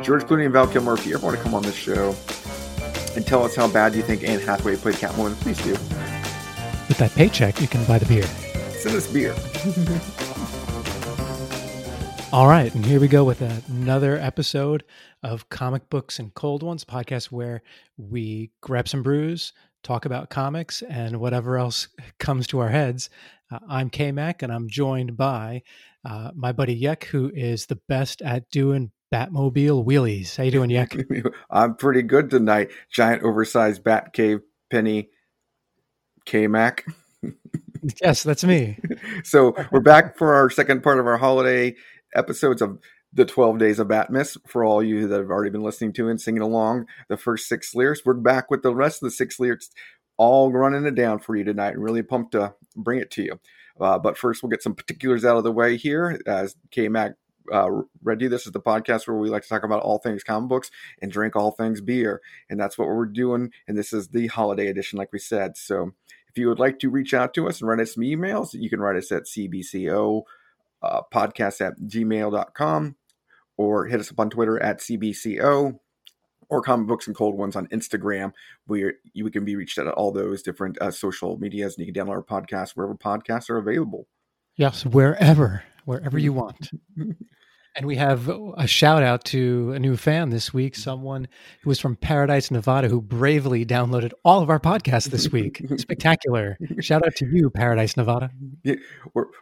George Clooney and Val Kilmer, if you ever want to come on this show and tell us how bad you think Anne Hathaway played Catwoman, please do. With that paycheck, you can buy the beer. Send us beer. All right, and here we go with another episode of Comic Books and Cold Ones, a podcast where we grab some brews, talk about comics, and whatever else comes to our heads. I'm K-Mac, and I'm joined by my buddy Yek, who is the best at doing Batmobile wheelies. How you doing, Yek? I'm pretty good tonight. Giant oversized Batcave Penny K-Mac. Yes, that's me. So we're back for our second part of our holiday episodes of the 12 Days of Batmas. For all you that have already been listening to and singing along the first six lyrics, we're back with the rest of the six lyrics all running it down for you tonight, and really pumped to bring it to you. But first, we'll get some particulars out of the way here. As K-Mac read you, this is the podcast where we like to talk about all things comic books and drink all things beer, and that's what we're doing, and this is the holiday edition, like we said. So if you would like to reach out to us and write us some emails, you can write us at CBCO podcast at gmail.com, or hit us up on Twitter at CBCO, or Comic Books and Cold Ones on Instagram, where you can be reached at all those different social medias, and you can download our podcast wherever podcasts are available. Yes, wherever you want. And we have a shout out to a new fan this week, someone who is from Paradise, Nevada, who bravely downloaded all of our podcasts this week. Spectacular. Shout out to you, Paradise, Nevada. Yeah,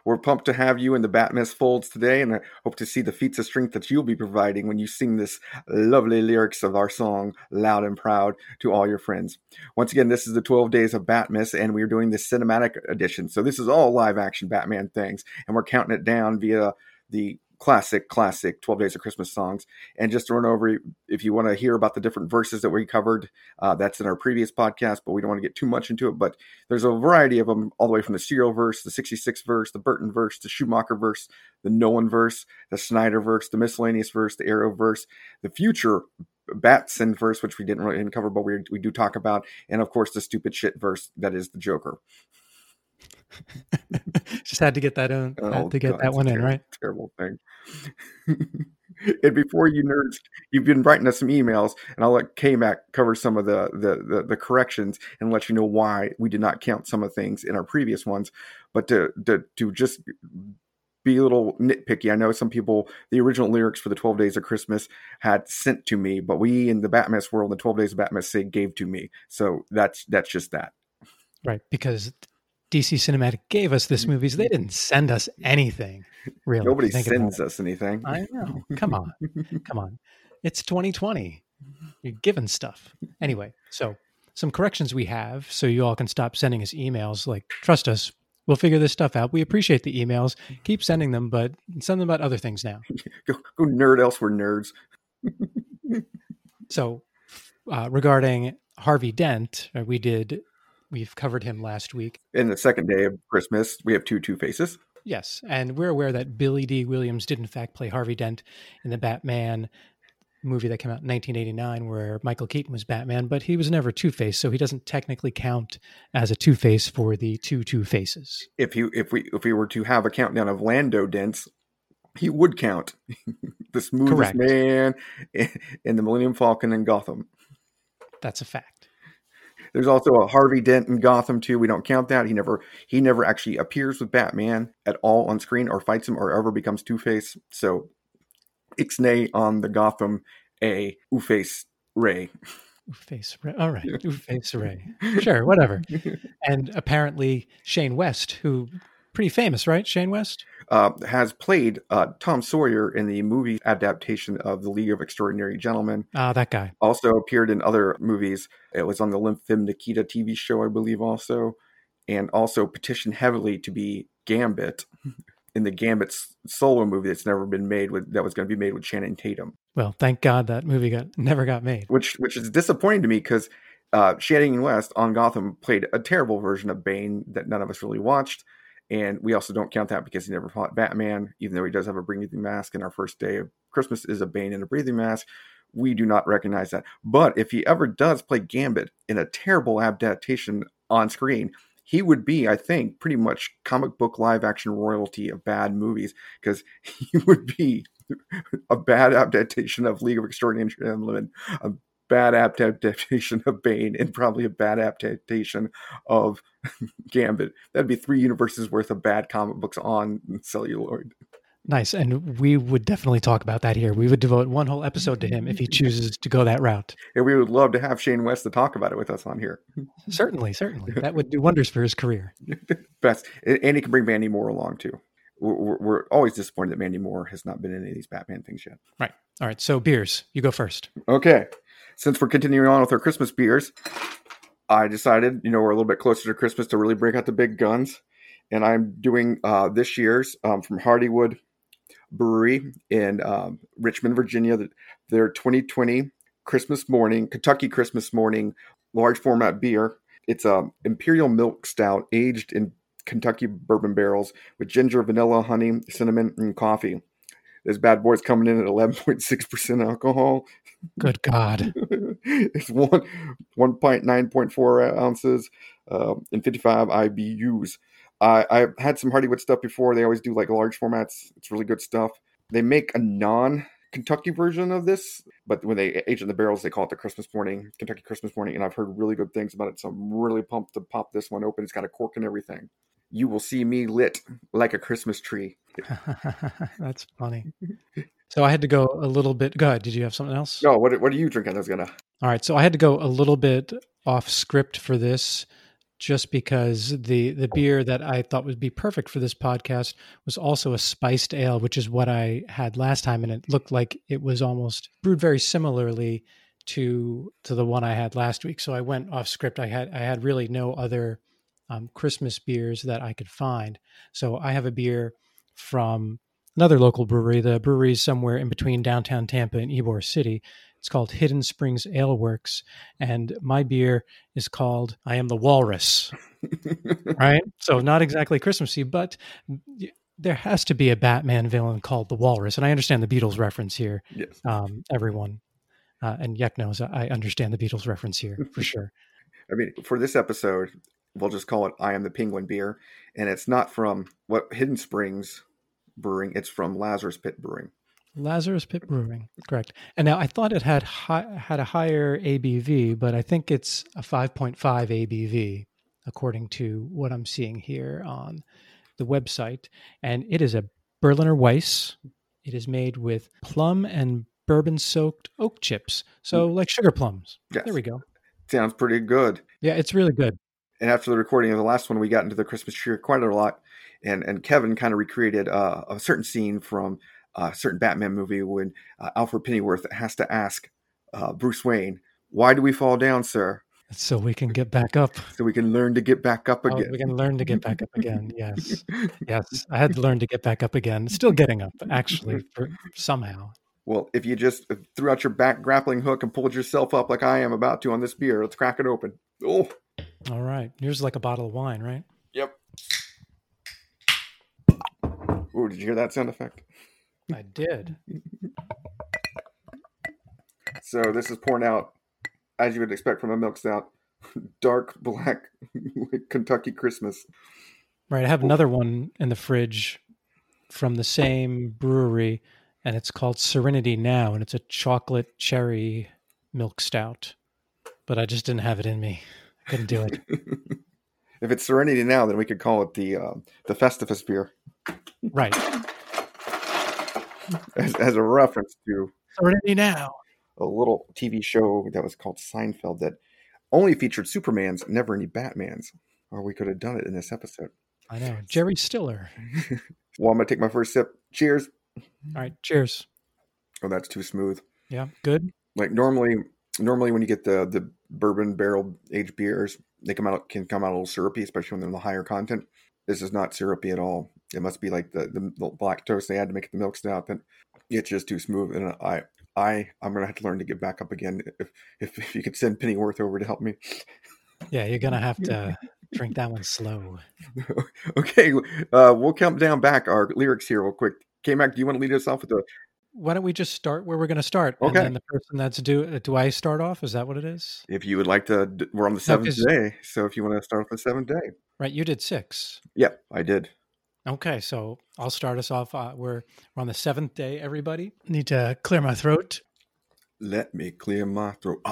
we're pumped to have you in the Batmas folds today, and I hope to see the feats of strength that you'll be providing when you sing this lovely lyrics of our song, Loud and Proud, to all your friends. Once again, this is the 12 Days of Batmas, and we're doing the cinematic edition. So this is all live action Batman things, and we're counting it down via the classic 12 Days of Christmas songs. And just to run over, if you want to hear about the different verses that we covered, that's in our previous podcast, but we don't want to get too much into it. But there's a variety of them, all the way from the Serial verse, the 66 verse, the Burton verse, the Schumacher verse, the Nolan verse, the Snyder verse, the Miscellaneous verse, the Arrow verse, the Future Batson verse, which we didn't really cover, but we do talk about, and of course the stupid shit verse that is the Joker. Just had to get that in. That one in, right? Terrible thing. And before you nerds, you've been writing us some emails, and I'll let K-Mac cover some of the corrections and let you know why we did not count some of the things in our previous ones. But to just be a little nitpicky, I know some people, the original lyrics for the 12 Days of Christmas had sent to me, but we in the Batmas world, the 12 Days of Batmas say gave to me. So that's just that. Right, because DC Cinematic gave us this movie, so they didn't send us anything, really. Nobody sends us anything. I know. Come on. It's 2020. You're giving stuff. Anyway, so some corrections we have, so you all can stop sending us emails. Like, trust us, we'll figure this stuff out. We appreciate the emails. Keep sending them, but send them about other things now. Go nerd elsewhere, nerds. So regarding Harvey Dent, we've covered him last week. In the second day of Christmas, we have two Two-Faces. Yes, and we're aware that Billy D. Williams did in fact play Harvey Dent in the Batman movie that came out in 1989 where Michael Keaton was Batman, but he was never Two-Face, so he doesn't technically count as a Two-Face for the two Two-Faces. If we were to have a countdown of Lando Dents, he would count. The smoothest Correct. Man in the Millennium Falcon in Gotham. That's a fact. There's also a Harvey Dent in Gotham too. We don't count that. He never actually appears with Batman at all on screen or fights him or ever becomes Two-Face. So Ixnay on the Gotham A Ooface Ray. Ooface Ray. All right. Ooface Ray. Sure, whatever. And apparently Shane West, who pretty famous, right? Shane West? Has played Tom Sawyer in the movie adaptation of The League of Extraordinary Gentlemen. That guy. Also appeared in other movies. It was on the Limp Bizkit Nikita TV show, I believe, also. And also petitioned heavily to be Gambit in the Gambit solo movie that's never been made, that was going to be made with Channing Tatum. Well, thank God that movie never got made. Which is disappointing to me because Channing West on Gotham played a terrible version of Bane that none of us really watched. And we also don't count that because he never fought Batman, even though he does have a breathing mask. And our first day of Christmas is a Bane and a breathing mask. We do not recognize that. But if he ever does play Gambit in a terrible adaptation on screen, he would be, I think, pretty much comic book live action royalty of bad movies, because he would be a bad adaptation of League of Extraordinary Gentlemen, a bad adaptation of Bane, and probably a bad adaptation of Gambit. That'd be three universes worth of bad comic books on celluloid. Nice. And we would definitely talk about that here. We would devote one whole episode to him if he chooses to go that route. And we would love to have Shane West to talk about it with us on here. Certainly. That would do wonders for his career. Best. And he can bring Mandy Moore along too. We're always disappointed that Mandy Moore has not been in any of these Batman things yet. Right. All right. So beers, you go first. Okay. Since we're continuing on with our Christmas beers, I decided, we're a little bit closer to Christmas to really break out the big guns. And I'm doing this year's from Hardywood Brewery in Richmond, Virginia, their 2020 Kentucky Christmas morning large format beer. It's an imperial milk stout aged in Kentucky bourbon barrels with ginger, vanilla, honey, cinnamon, and coffee. This bad boy's coming in at 11.6% alcohol. Good God. It's 1 pint, 9.4 ounces, and 55 IBUs. I've had some Hardywood stuff before. They always do like large formats. It's really good stuff. They make a non-Kentucky version of this, but when they age in the barrels, they call it the Kentucky Christmas morning. And I've heard really good things about it. So I'm really pumped to pop this one open. It's got a cork and everything. You will see me lit like a Christmas tree. That's funny. So I had to go a little bit. Go ahead. Did you have something else? No, what are you drinking? All right. So I had to go a little bit off script for this, just because the beer that I thought would be perfect for this podcast was also a spiced ale, which is what I had last time. And it looked like it was almost brewed very similarly to the one I had last week. So I went off script. I had really no other Christmas beers that I could find. So I have a beer from another local brewery. The brewery is somewhere in between downtown Tampa and Ybor City. It's called Hidden Springs Ale Works, and my beer is called I Am the Walrus, right? So not exactly Christmassy, but there has to be a Batman villain called the Walrus, and I understand the Beatles reference here, yes. Everyone. And Yek knows I understand the Beatles reference here, for sure. I mean, for this episode, we'll just call it I Am the Penguin beer, and it's not from Hidden Springs Brewing, it's from Lazarus Pit Brewing, correct. And now I thought it had a higher ABV, but I think it's a 5.5 ABV, according to what I'm seeing here on the website. And it is a Berliner Weiss. It is made with plum and bourbon-soaked oak chips, so like sugar plums. Yes. There we go. Sounds pretty good. Yeah, it's really good. And after the recording of the last one, we got into the Christmas tree quite a lot, and Kevin kind of recreated a certain scene from a certain Batman movie when Alfred Pennyworth has to ask Bruce Wayne, "Why do we fall down, sir?" So we can get back up. So we can learn to get back up again. We can learn to get back up again. Yes. Yes. I had to learn to get back up again. Still getting up, actually, somehow. Well, if you just threw out your back grappling hook and pulled yourself up like I am about to on this beer, let's crack it open. Oh. All right. Here's like a bottle of wine, right? Yep. Oh, did you hear that sound effect? I did. So this is pouring out, as you would expect from a milk stout, dark black Kentucky Christmas. Right. I have another one in the fridge from the same brewery, and it's called Serenity Now, and it's a chocolate cherry milk stout. But I just didn't have it in me. I couldn't do it. If it's Serenity Now, then we could call it the Festivus beer. Right. As a reference to Serenity Now, a little TV show that was called Seinfeld that only featured Supermans, never any Batmans, or we could have done it in this episode. I know. Jerry Stiller. Well, I'm going to take my first sip. Cheers. All right. Cheers. Oh, that's too smooth. Yeah. Good. Like normally when you get the bourbon barrel aged beers, they can come out a little syrupy, especially when they're in the higher content. This is not syrupy at all. It must be like the lactose they had to make the milk stout. And it's just too smooth. And I'm going to have to learn to get back up again. If you could send Pennyworth over to help me. Yeah, you're going to have to drink that one slow. Okay, we'll count down back our lyrics here real quick. K-Mac, do you want to lead us off with the Why don't we just start where we're going to start? Okay. And then the person that's due, do I start off? Is that what it is? If you would like to, we're on the seventh day. So if you want to start with the seventh day. Right. You did 6. Yeah, I did. Okay. So I'll start us off. We're on the 7th day, everybody. Need to clear my throat. Let me clear my throat.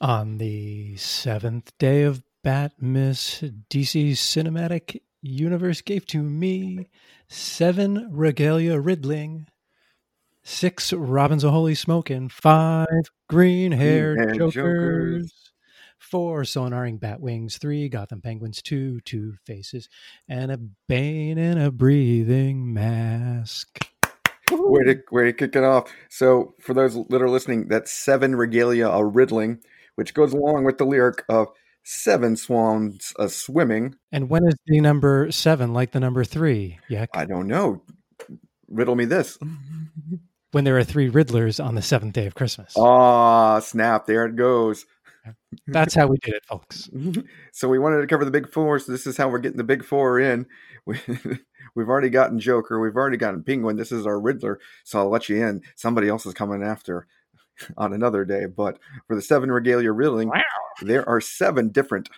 On the 7th day of Bat-Miss, DC Cinematic Universe gave to me 7 regalia riddling, 6 robins a holy smokin', 5 green-haired jokers, 4 sonaring bat wings, 3 Gotham penguins, 2 Two-Faces, and a Bane and a breathing mask. Way to kick it off. So for those that are listening, that's 7 regalia a riddling, which goes along with the lyric of 7 swans a swimming. And when is the number 7 like the number 3? Yuck. I don't know. Riddle me this. When there are 3 riddlers on the 7th day of Christmas. Ah, snap. There it goes. That's how we did it, folks. So we wanted to cover the big 4. So this is how we're getting the big 4 in. We've already gotten Joker. We've already gotten Penguin. This is our Riddler. So I'll let you in. Somebody else is coming after on another day. But for the 7 regalia riddling, wow. There's seven different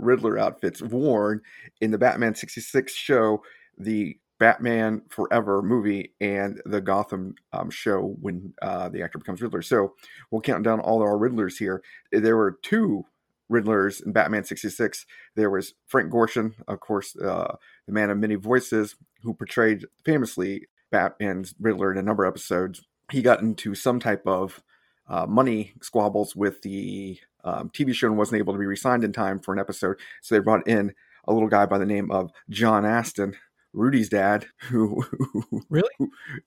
Riddler outfits worn in the Batman 66 show, the Batman Forever movie, and the Gotham show when the actor becomes Riddler. So we'll count down all our Riddlers here. There were 2 Riddlers in Batman 66. There was Frank Gorshin, of course, the man of many voices, who portrayed famously Batman's Riddler in a number of episodes. He got into some type of money squabbles with the TV show and wasn't able to be re-signed in time for an episode. So they brought in a little guy by the name of John Aston, Rudy's dad, who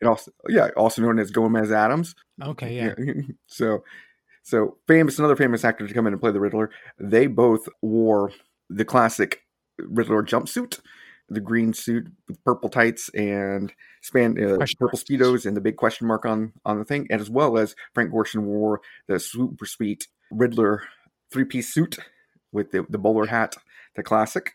also known as Gomez Adams. Okay, yeah. So another famous actor to come in and play the Riddler. They both wore the classic Riddler jumpsuit, the green suit with purple tights and purple Speedos and the big question mark on the thing, and as well as Frank Gorshin wore the super sweet Riddler 3-piece suit with the bowler hat, the classic.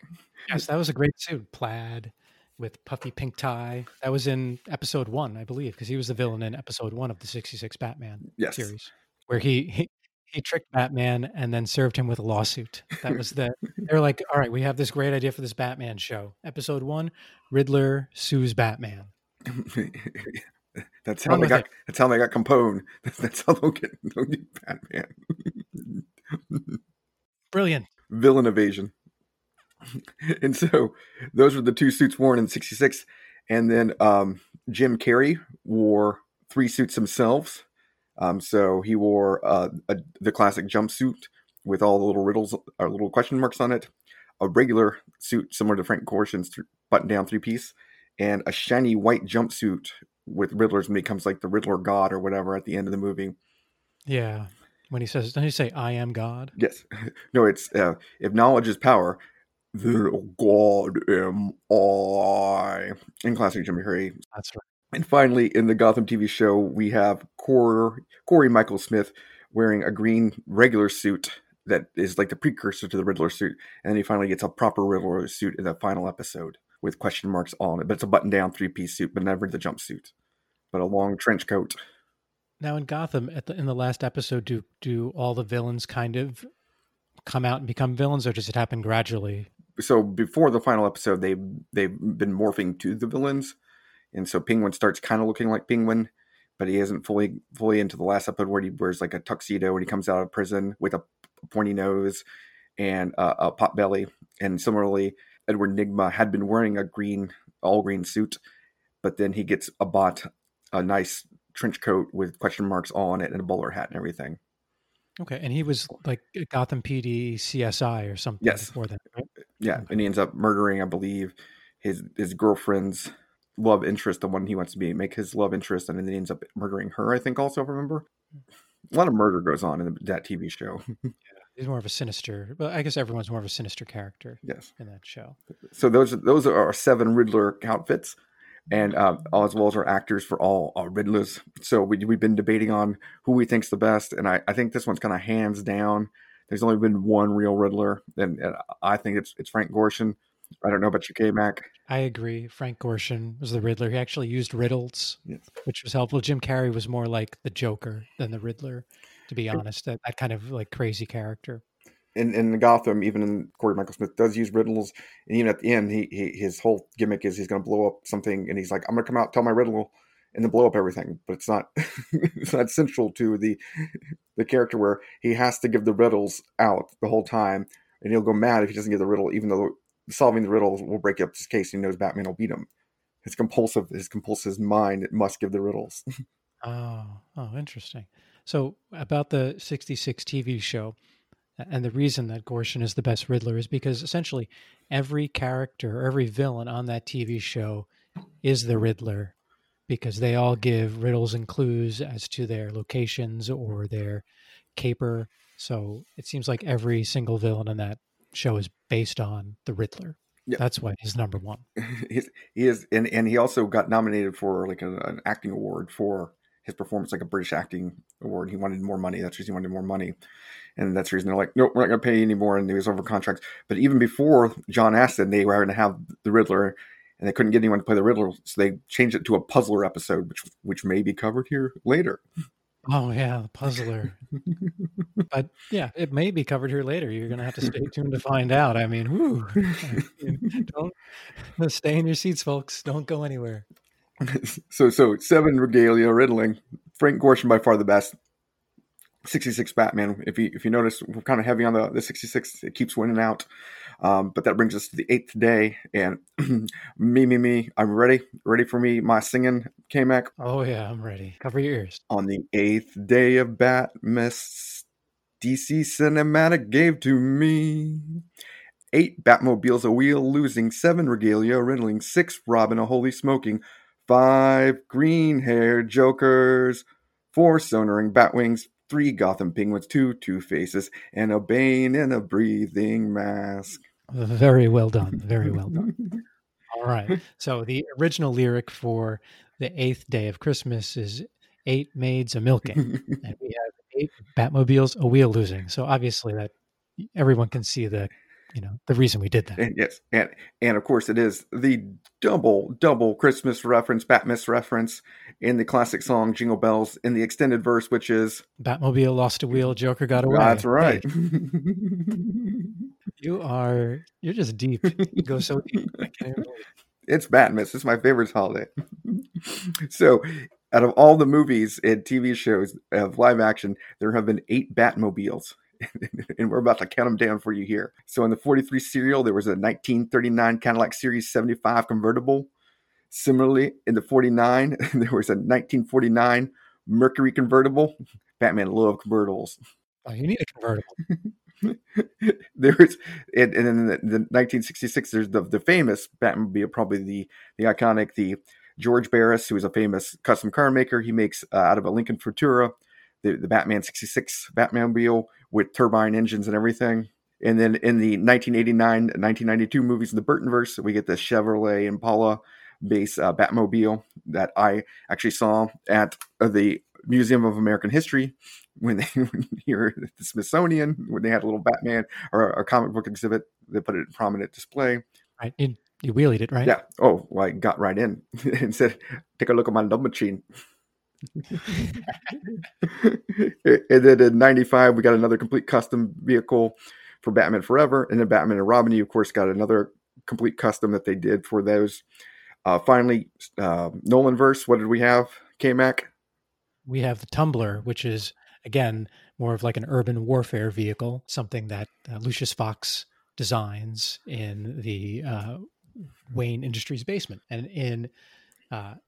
Yes, that was a great suit, plaid with puffy pink tie. That was in episode 1, I believe, because he was the villain in episode 1 of the 66 Batman series, where he tricked Batman and then served him with a lawsuit. That was they're like, all right, we have this great idea for this Batman show. Episode 1, Riddler sues Batman. That's how they got Capone. That's how they'll get Batman. Brilliant. Villain evasion. And so those were the 2 suits worn in 66. And then Jim Carrey wore 3 suits themselves. So he wore the classic jumpsuit with all the little riddles or little question marks on it, a regular suit similar to Frank Gorshin's button-down 3-piece, and a shiny white jumpsuit with Riddler's and becomes like the Riddler God or whatever at the end of the movie. Yeah, when he says, "Don't you say I am God?" Yes, no, it's if knowledge is power, then God am I. In classic Jim Carrey. That's right. And finally, in the Gotham TV show, we have Corey Michael Smith wearing a green regular suit that is like the precursor to the Riddler suit. And then he finally gets a proper Riddler suit in the final episode with question marks on it. But it's a button-down 3-piece suit, but never the jumpsuit, but a long trench coat. Now in Gotham, in the last episode, do all the villains kind of come out and become villains, or does it happen gradually? So before the final episode, they've been morphing to the villains. And so Penguin starts kind of looking like Penguin, but he isn't fully into the last episode where he wears like a tuxedo when he comes out of prison with a pointy nose and a pot belly. And similarly, Edward Nygma had been wearing a all green suit, but then he gets a nice trench coat with question marks all on it and a bowler hat and everything. Okay, and he was like Gotham PD CSI or something before that, right? Yeah, okay. And he ends up murdering, I believe, his girlfriend's love interest, the one he wants to make his love interest, and then he ends up murdering her, I think, also, remember? A lot of murder goes on in that TV show. Yeah, he's more of a sinister, but I guess everyone's more of a sinister character in that show. So those are our 7 Riddler outfits, and as well as our actors for all our Riddlers. So we've been debating on who we think's the best, and I think this one's kind of hands down. There's only been one real Riddler, and I think it's Frank Gorshin. I don't know about you, K-Mac. I agree. Frank Gorshin was the Riddler. He actually used riddles, which was helpful. Jim Carrey was more like the Joker than the Riddler, to be honest. That kind of like crazy character. In Gotham, even Corey Michael Smith does use riddles. And even at the end, his whole gimmick is he's going to blow up something. And he's like, I'm going to come out, tell my riddle, and then blow up everything. But it's not it's not central to the character, where he has to give the riddles out the whole time. And he'll go mad if he doesn't get the riddle, even though solving the riddle will break up his case. And he knows Batman will beat him. His compulsive mind, it must give the riddles. Oh, interesting. So about the 66 TV show, and the reason that Gorshin is the best Riddler is because essentially every character, every villain on that TV show is the Riddler, because they all give riddles and clues as to their locations or their caper. So it seems like every single villain in that show is based on the Riddler. Yep. That's why he's number one. He is, and he also got nominated for like an acting award for his performance, like a British acting award. He wanted more money. That's the reason he wanted more money. And that's the reason they're like, nope, we're not going to pay you anymore. And he was over contracts. But even before John Aston, they were going to have the Riddler, and they couldn't get anyone to play the Riddler. So they changed it to a Puzzler episode, which may be covered here later. Oh, yeah, the Puzzler. But, yeah, it may be covered here later. You're going to have to stay tuned to find out. I mean, whoo. Don't stay in your seats, folks. Don't go anywhere. So 7 regalia riddling. Frank Gorshin by far the best. 66 Batman. If you notice, we're kind of heavy on the 66. It keeps winning out. But that brings us to the 8th day. And me. I'm ready. Ready for me, my singing, K-Mac? Oh, yeah, I'm ready. Cover your ears. On the 8th day of Batmas, DC Cinematic gave to me 8 Batmobiles a wheel, losing 7 regalia riddling, 6 Robin a holy smoking, 5 green-haired Jokers, 4 sonoring Batwings, 3 Gotham Penguins, 2 Two-Faces, and a Bane in a breathing mask. Very well done. Very well done. All right. So the original lyric for the 8th day of Christmas is 8 maids a-milking. And we have 8 Batmobiles a-wheel-losing. So obviously that everyone can see the reason we did that. And yes. And of course it is the double Christmas reference, Batmas reference in the classic song Jingle Bells in the extended verse, which is Batmobile lost a wheel, Joker got away. That's right. Hey. You're just deep. You go so deep. I can't remember. It's Batmas. It's my favorite holiday. So out of all the movies and TV shows of live action, there have been 8 Batmobiles. And we're about to count them down for you here. So in the 43 serial, there was a 1939 Cadillac Series 75 convertible. Similarly, in the 49, there was a 1949 Mercury convertible. Batman loved convertibles. Oh, you need a convertible. And in the 1966, there's the famous Batmobile, probably the iconic, the George Barris, who is a famous custom car maker. He makes out of a Lincoln Futura, the Batman 66 Batmobile, with turbine engines and everything. And then in the 1989 and 1992 movies in the Burtonverse, we get the Chevrolet Impala base Batmobile that I actually saw at the Museum of American History when here at the Smithsonian, when they had a little Batman or a comic book exhibit. They put it in prominent display. Right. You wheelied it, right? Yeah. Oh, well, I got right in and said, take a look at my love machine. And then in 95 we got another complete custom vehicle for Batman Forever, and then Batman and Robin, you of course got another complete custom that they did for those. Finally, Nolanverse, what did we have, K-Mac? We have the Tumbler, which is again more of like an urban warfare vehicle, something that Lucius Fox designs in the Wayne Industries basement. And in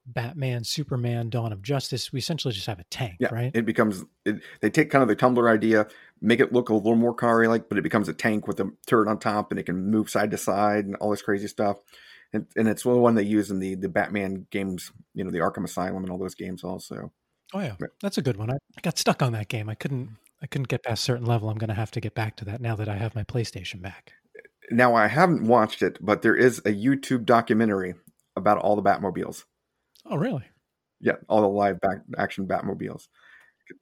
Batman, Superman, Dawn of Justice, we essentially just have a tank, yeah, right? It becomes, they take kind of the Tumbler idea, make it look a little more car-like, but it becomes a tank with a turret on top, and it can move side to side and all this crazy stuff. And it's the one they use in the Batman games, the Arkham Asylum and all those games also. Oh yeah, but that's a good one. I got stuck on that game. I couldn't get past a certain level. I'm going to have to get back to that now that I have my PlayStation back. Now, I haven't watched it, but there is a YouTube documentary about all the Batmobiles. Oh, really? Yeah, all the live action Batmobiles.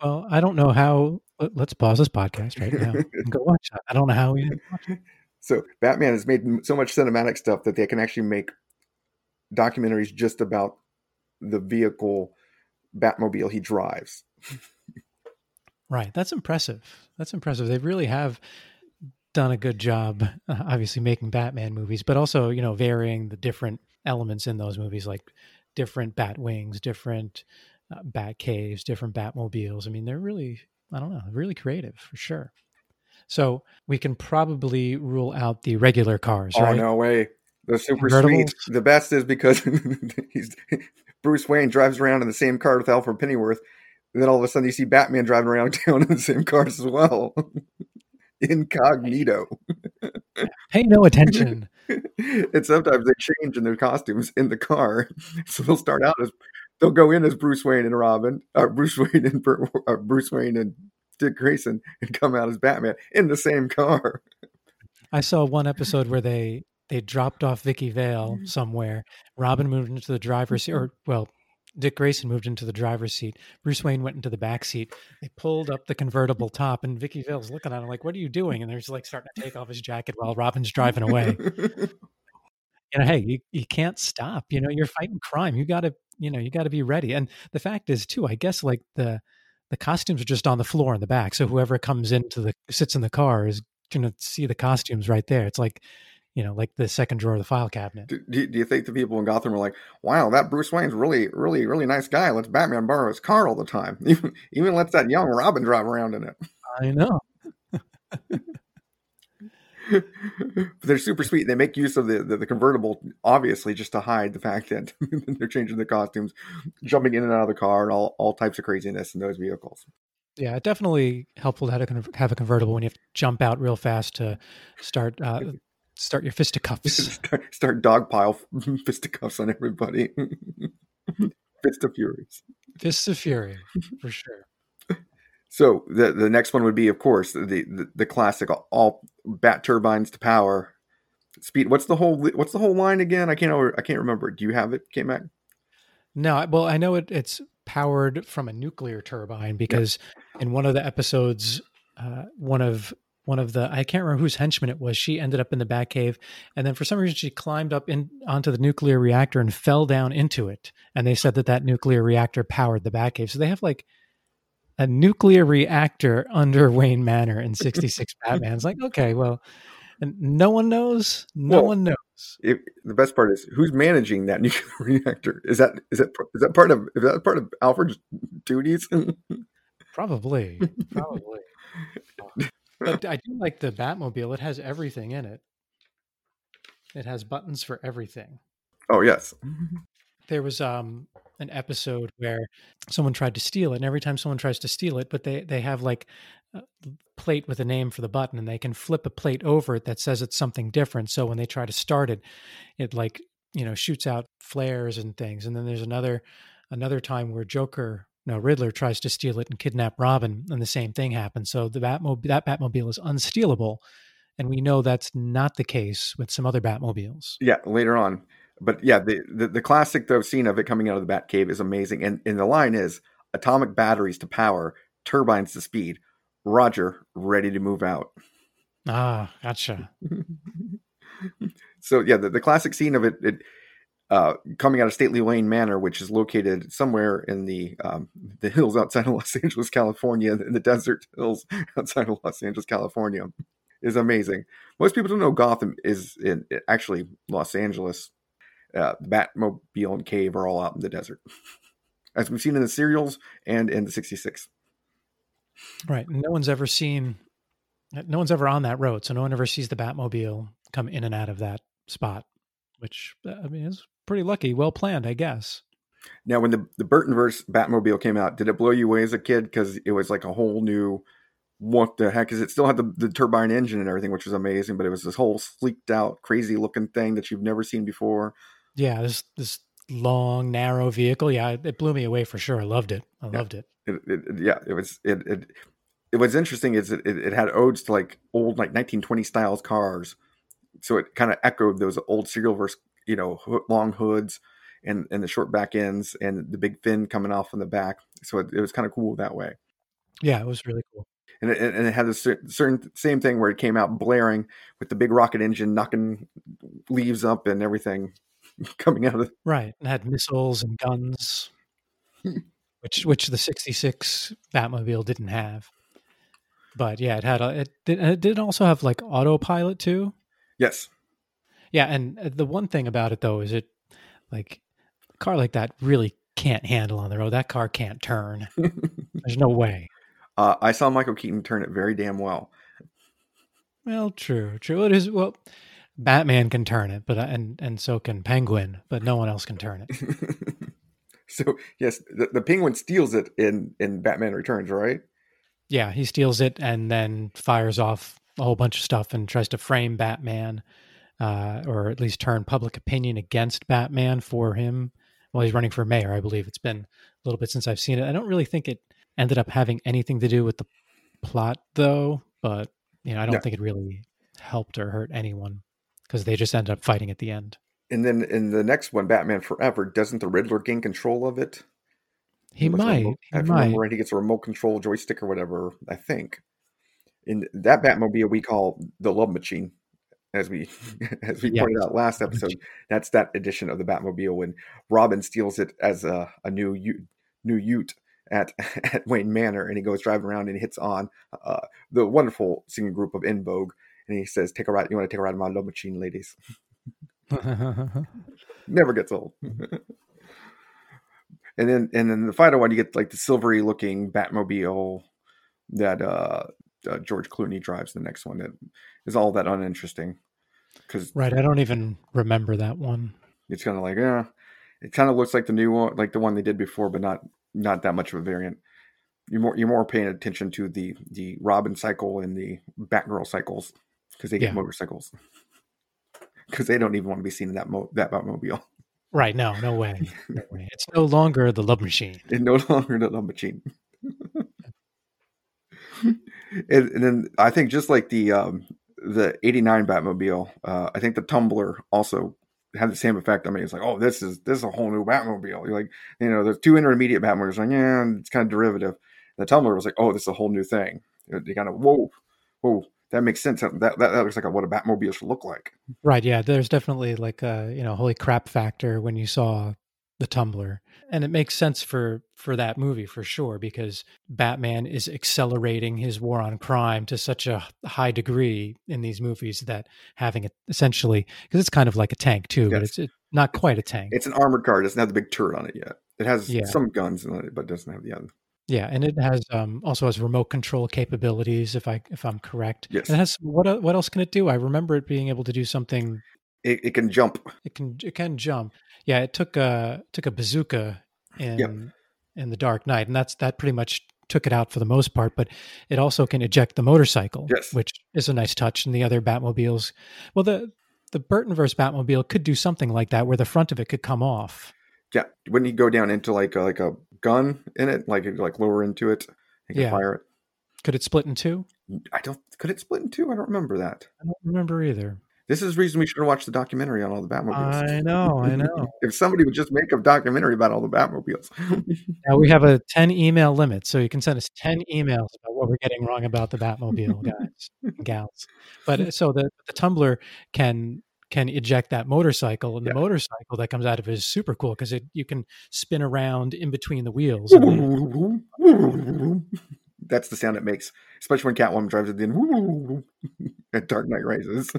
Well, I don't know how. Let's pause this podcast right now and go watch that. I don't know how we didn't watch it. So Batman has made so much cinematic stuff that they can actually make documentaries just about the vehicle Batmobile he drives. Right. That's impressive. They really have done a good job, obviously, making Batman movies, but also, you know, varying the different elements in those movies, like different bat wings, different bat caves, different Batmobiles. I mean, they're really, I don't know, really creative for sure. So we can probably rule out the regular cars, right? Oh, no way. The super sweet. The best is because Bruce Wayne drives around in the same car with Alfred Pennyworth. And then all of a sudden you see Batman driving around town in the same cars as well. Incognito. Pay no attention. And sometimes they change in their costumes in the car. So they'll start out as, they'll go in as Bruce Wayne and Robin, or Bruce Wayne and Dick Grayson, and come out as Batman in the same car. I saw one episode where they dropped off Vicky Vale somewhere. Robin moved into the driver's seat, Dick Grayson moved into the driver's seat. Bruce Wayne went into the back seat. They pulled up the convertible top, and Vicky Vale's looking at him like, "What are you doing?" And they're just like starting to take off his jacket while Robin's driving away. You know, hey, you can't stop. You know, you're fighting crime. You got to be ready. And the fact is, too, I guess, like the costumes are just on the floor in the back. So whoever comes sits in the car is going to see the costumes right there. It's like, you know, like the second drawer of the file cabinet. Do you think the people in Gotham are like, wow, that Bruce Wayne's really, really, really nice guy. Let's Batman borrow his car all the time. Even lets that young Robin drive around in it. I know. They're super sweet. They make use of the convertible, obviously, just to hide the fact that they're changing the costumes, jumping in and out of the car, and all types of craziness in those vehicles. Yeah, definitely helpful to have a convertible when you have to jump out real fast to start... Start your fisticuffs. Start dogpile fisticuffs on everybody. Fist of Furies. Fist of Fury, for sure. So the next one would be, of course, the classic all bat turbines to power speed. What's the whole line again? I can't remember. Do you have it, K-Mac? No, well, I know it's powered from a nuclear turbine because in one of the episodes, one of the, I can't remember whose henchman it was. She ended up in the Batcave. And then for some reason, she climbed up onto the nuclear reactor and fell down into it. And they said that nuclear reactor powered the Batcave. So they have like a nuclear reactor under Wayne Manor in 66 Batman's. Like, okay, well, and no one knows. No one knows. The best part is who's managing that nuclear reactor? Is that part of Alfred's duties? Probably. But I do like the Batmobile. It has everything in it. It has buttons for everything. Oh, yes. There was an episode where someone tried to steal it. And every time someone tries to steal it, but they have like a plate with a name for the button, and they can flip a plate over it that says it's something different. So when they try to start it, it like, you know, shoots out flares and things. And then there's another time where Riddler tries to steal it and kidnap Robin, and the same thing happens. So that Batmobile is unstealable, and we know that's not the case with some other Batmobiles. Yeah, later on. But yeah, the classic though scene of it coming out of the Batcave is amazing, and the line is, atomic batteries to power, turbines to speed, Roger, ready to move out. Ah, gotcha. So yeah, the classic scene of it coming out of Stately Wayne Manor, which is located somewhere in the hills outside of Los Angeles, California, in the desert hills outside of Los Angeles, California, is amazing. Most people don't know Gotham is actually Los Angeles. Batmobile and Cave are all out in the desert, as we've seen in the serials and in the 66. Right. No one's ever on that road, so no one ever sees the Batmobile come in and out of that spot, which, I mean, is pretty lucky. Well planned, I guess. Now, when the Burtonverse Batmobile came out, did it blow you away as a kid? Because it was like a whole new, what the heck? Because it still had the turbine engine and everything, which was amazing. But it was this whole sleeked out, crazy looking thing that you've never seen before. Yeah, this long, narrow vehicle. Yeah, it blew me away for sure. I loved it. It was interesting. It had odes to like old, like 1920s styles cars. So it kind of echoed those old serialverse, you know, long hoods and the short back ends and the big fin coming off in the back. So it was kind of cool that way. Yeah, it was really cool. And it had this certain same thing where it came out blaring with the big rocket engine knocking leaves up and everything coming out of it. Right. It had missiles and guns, which the 66 Batmobile didn't have. But yeah, it did also have like autopilot too. Yes. Yeah. And the one thing about it though is it like a car like that really can't handle on the road. That car can't turn. There's no way. I saw Michael Keaton turn it very damn well. Well, true. It is. Well, Batman can turn it, but and so can Penguin, but no one else can turn it. So yes, the Penguin steals it in Batman Returns, right? Yeah, he steals it and then fires off a whole bunch of stuff and tries to frame Batman, or at least turn public opinion against Batman for him while he's running for mayor. I believe it's been a little bit since I've seen it. I don't really think it ended up having anything to do with the plot, though. But you know, I don't think it really helped or hurt anyone because they just ended up fighting at the end. And then in the next one, Batman Forever, doesn't the Riddler gain control of it? He might. He gets a remote control joystick or whatever, I think. In that Batmobile, we call the Love Machine, as we pointed out last episode. That's that edition of the Batmobile when Robin steals it as a new Ute at Wayne Manor, and he goes driving around and he hits on the wonderful singing group of En Vogue, and he says, "Take a ride. You want to take a ride on my Love Machine, ladies?" Never gets old. And then the final one, you get like the silvery looking Batmobile that George Clooney drives. The next one that is all that uninteresting. Right, I don't even remember that one. It's kind of like, it kind of looks like the new one, like the one they did before, but not that much of a variant. You're more paying attention to the Robin cycle and the Batgirl cycles because they get motorcycles because they don't even want to be seen in that Batmobile. Right, no way. It's no longer the Love Machine. And then I think just like the 89 Batmobile, I think the Tumbler also had the same effect. I mean, it's like, oh, this is a whole new Batmobile. You're like, you know, there's two intermediate Batmobiles. Like, yeah, it's kind of derivative. The Tumbler was like, oh, this is a whole new thing. You kind of, whoa. That makes sense. That looks like what a Batmobile should look like. Right. Yeah. There's definitely like a, you know, holy crap factor when you saw the Tumbler, and it makes sense for that movie for sure, because Batman is accelerating his war on crime to such a high degree in these movies that having it essentially, because it's kind of like a tank too, but it's not quite a tank. It's an armored car. It doesn't have the big turret on it yet. It has some guns in it, but doesn't have the other. Yeah, and it has also has remote control capabilities, if I'm correct. Yes. And it has what else can it do? I remember it being able to do something. It can jump. It can jump. Yeah, it took a bazooka in The Dark Knight, and that pretty much took it out for the most part. But it also can eject the motorcycle, which is a nice touch. And the other Batmobiles, well, the Burtonverse Batmobile could do something like that, where the front of it could come off. Yeah, wouldn't he go down into like a gun in it, like lower into it and fire it? Could it split in two? I don't remember that. I don't remember either. This is the reason we should have watched the documentary on all the Batmobiles. I know. If somebody would just make a documentary about all the Batmobiles. Now we have a 10 email limit, so you can send us 10 emails about what we're getting wrong about the Batmobile, guys and gals. But so the Tumbler can eject that motorcycle, and the motorcycle that comes out of it is super cool because you can spin around in between the wheels. That's the sound it makes, especially when Catwoman drives it in at Dark Knight Rises.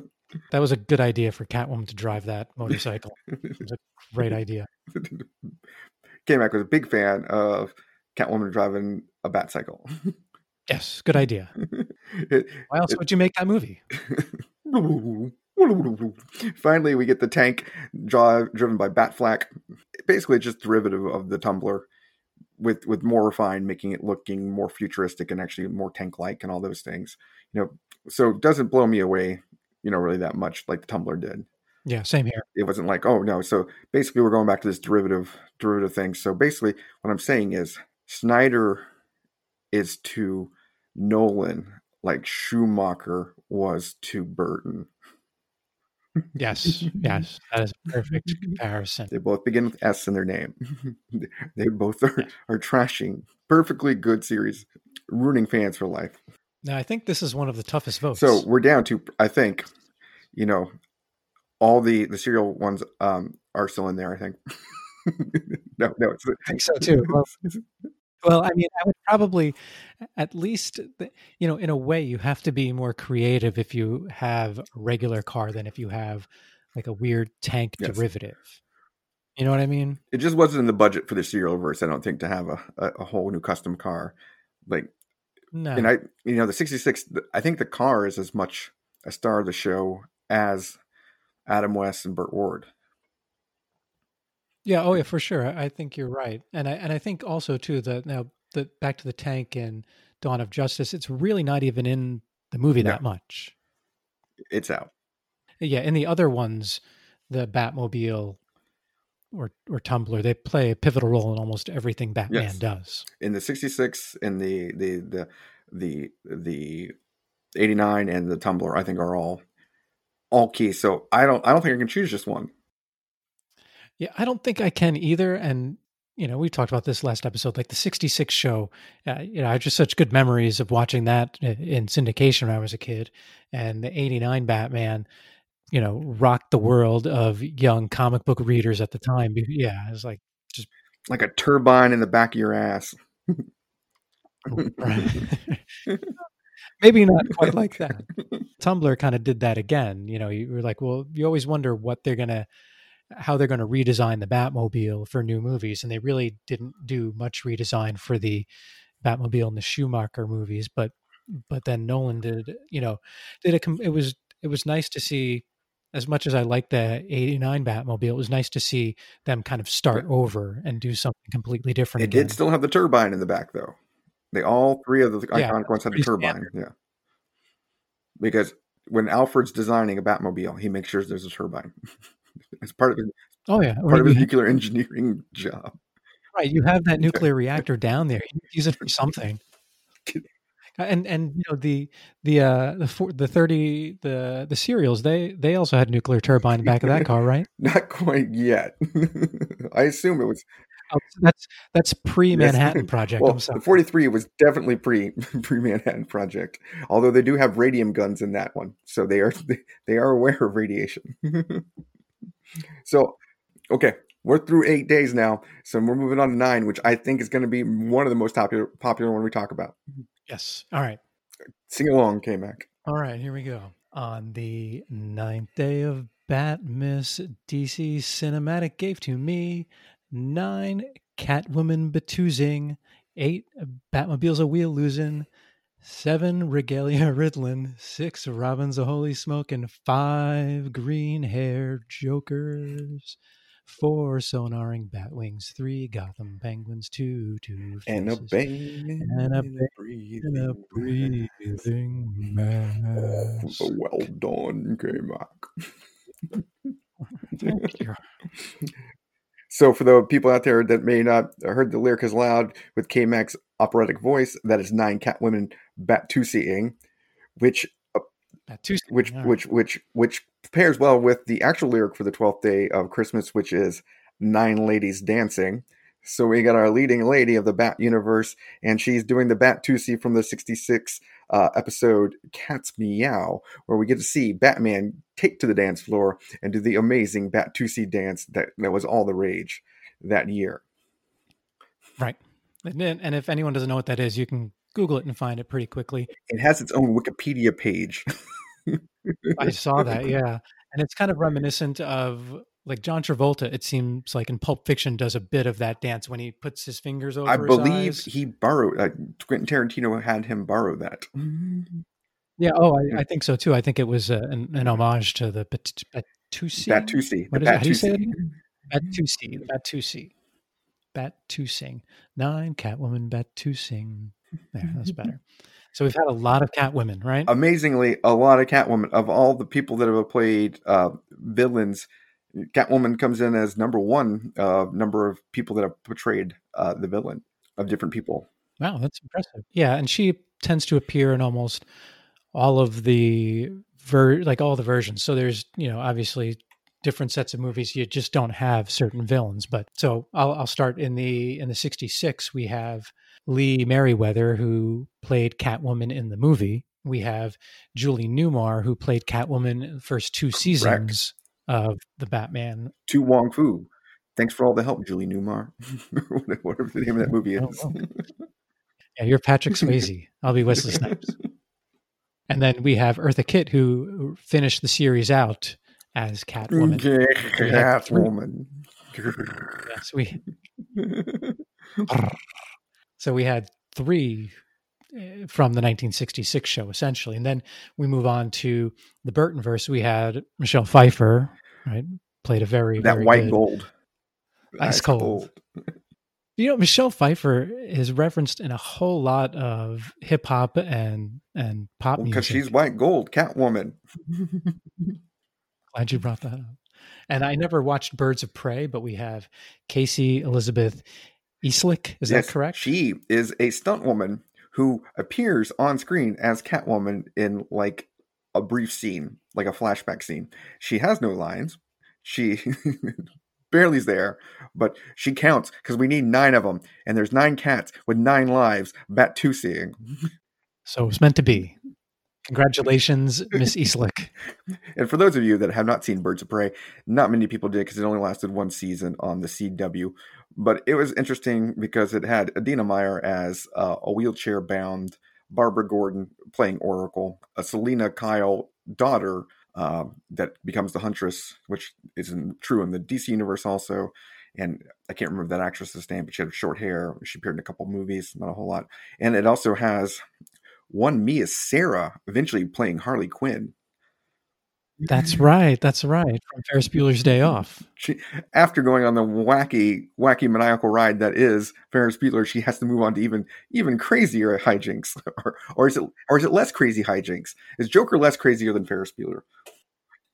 That was a good idea for Catwoman to drive that motorcycle. It was a great idea. K-Mac was a big fan of Catwoman driving a Batcycle. Yes, good idea. Why else would you make that movie? Finally, we get the tank driven by Batflack. Basically, just derivative of the Tumbler, with more refined, making it looking more futuristic and actually more tank-like and all those things. You know, so it doesn't blow me away, you know, really that much like the Tumbler did. Yeah, same here. It wasn't like, oh no. So basically, we're going back to this derivative thing. So basically, what I'm saying is Snyder is to Nolan like Schumacher was to Burton. Yes, that is a perfect comparison. They both begin with S in their name. They both are trashing perfectly good series, ruining fans for life. Now, I think this is one of the toughest votes. So we're down to, I think, you know, all the cereal ones are still in there, I think. No, it's... I think so too. Well, I mean, I would probably at least, you know, in a way you have to be more creative if you have a regular car than if you have like a weird tank derivative. You know what I mean? It just wasn't in the budget for the Serialverse, I don't think, to have a whole new custom car. Like, no. And I, you know, the 66, I think the car is as much a star of the show as Adam West and Burt Ward. Yeah. Oh yeah, for sure. I think you're right. And I think also too, that now the back to the tank and Dawn of Justice, it's really not even in the movie that much. It's out. Yeah. In the other ones, the Batmobile or Tumbler, they play a pivotal role in almost everything Batman does. In the 66, in the 89 and the Tumbler, I think are all key. So I don't think I can choose just one. Yeah, I don't think I can either. And, you know, we talked about this last episode, like the 66 show, you know, I have just such good memories of watching that in syndication when I was a kid. And the 89 Batman, you know, rocked the world of young comic book readers at the time. Yeah, it was like just... like a turbine in the back of your ass. Maybe not quite like that. Tumblr kind of did that again. You know, you were like, well, you always wonder what they're going to... how they're going to redesign the Batmobile for new movies. And they really didn't do much redesign for the Batmobile and the Schumacher movies, but then Nolan did, you know, it was nice to see, as much as I liked the 89 Batmobile, it was nice to see them kind of start over and do something completely different. It did still have the turbine in the back though. They all three of the iconic ones had the turbine. Standard. Yeah. Because when Alfred's designing a Batmobile, he makes sure there's a turbine. It's part of his, nuclear engineering job. Right. You have that nuclear reactor down there. You use it for something. And you know, the cereals, they also had nuclear turbine in the back of that car, right? Not quite yet. I assume it was that's pre-Manhattan Project. Well, I'm sorry. The 43 was definitely pre-Manhattan Project. Although they do have radium guns in that one. So they are aware of radiation. So, okay, we're through 8 days now, so we're moving on to 9, which I think is going to be one of the most popular one we talk about. Yes. All right. Sing along, K-Mac. All right, here we go. On the 9th day of Batmas, DC Cinematic gave to me 9 Catwoman batoozing, 8 Batmobiles a wheel losing, 7 Regalia Riddlin', 6 Robins a holy smoke, and 5 green hair jokers, 4 sonaring Batwings, 3 Gotham Penguins, 2 and a bang and a breathing mask. Well done, K-Mac. So for the people out there that may not have heard the lyric as loud with K-Mac's operatic voice, that is 9 Catwomen Batusiing, which pairs well with the actual lyric for the 12th day of Christmas, which is 9 ladies dancing. So we got our leading lady of the Bat universe, and she's doing the Batusi from the 66 episode Cat's Meow, where we get to see Batman take to the dance floor and do the amazing Batusi dance that was all the rage that year. Right. And if anyone doesn't know what that is, you can Google it and find it pretty quickly. It has its own Wikipedia page. I saw that, yeah. And it's kind of reminiscent of... like John Travolta, it seems like in Pulp Fiction, does a bit of that dance when he puts his fingers over his eyes. I believe he borrowed, Quentin Tarantino had him borrow that. Yeah, I think so too. I think it was an homage to the Batusi. Batusi. How do you say it again? Batusi. Batusi. Batusing. 9 Catwoman Batusing. There, that's better. So we've had a lot of Catwomen, right? Amazingly, a lot of Catwomen. Of all the people that have played villains, Catwoman comes in as number one number of people that have portrayed the villain of different people. Wow, that's impressive. Yeah, and she tends to appear in almost all of the all the versions. So there's, you know, obviously different sets of movies you just don't have certain villains. But so I'll start in the 66. We have Lee Merriweather, who played Catwoman in the movie. We have Julie Newmar, who played Catwoman in the first two seasons of the Batman. To Wong Fu. Thanks for all the help, Julie Newmar. Whatever the name of that movie is. Yeah, you're Patrick Swayze. I'll be Wesley Snipes. And then we have Eartha Kitt, who finished the series out as Catwoman. Catwoman. Yes, we had three from the 1966 show, essentially. And then we move on to the Burtonverse. We had Michelle Pfeiffer, right? Played a very, that very white good, gold. Ice cold. You know, Michelle Pfeiffer is referenced in a whole lot of hip hop and pop music. Because she's white gold, Catwoman. Glad you brought that up. And I never watched Birds of Prey, but we have Casey Elizabeth Eastlick. Is that correct? She is a stunt woman who appears on screen as Catwoman in like a brief scene, like a flashback scene. She has no lines. She barely's there, but she counts because we need 9 of them, and there's 9 cats with 9 lives. Bat-two-seeing. So it's meant to be. Congratulations, Miss Eastlick. And for those of you that have not seen Birds of Prey, not many people did because it only lasted 1 season on the CW. But it was interesting because it had Adina Meyer as a wheelchair-bound, Barbara Gordon playing Oracle, a Selena Kyle daughter that becomes the Huntress, which isn't true in the DC universe also. And I can't remember that actress's name, but she had short hair. She appeared in a couple movies, not a whole lot. And it also has... one Mia Sara eventually playing Harley Quinn. That's right. That's right. From Ferris Bueller's Day Off. She, after going on the wacky maniacal ride that is Ferris Bueller, she has to move on to even crazier hijinks. Or is it less crazy hijinks? Is Joker less crazier than Ferris Bueller?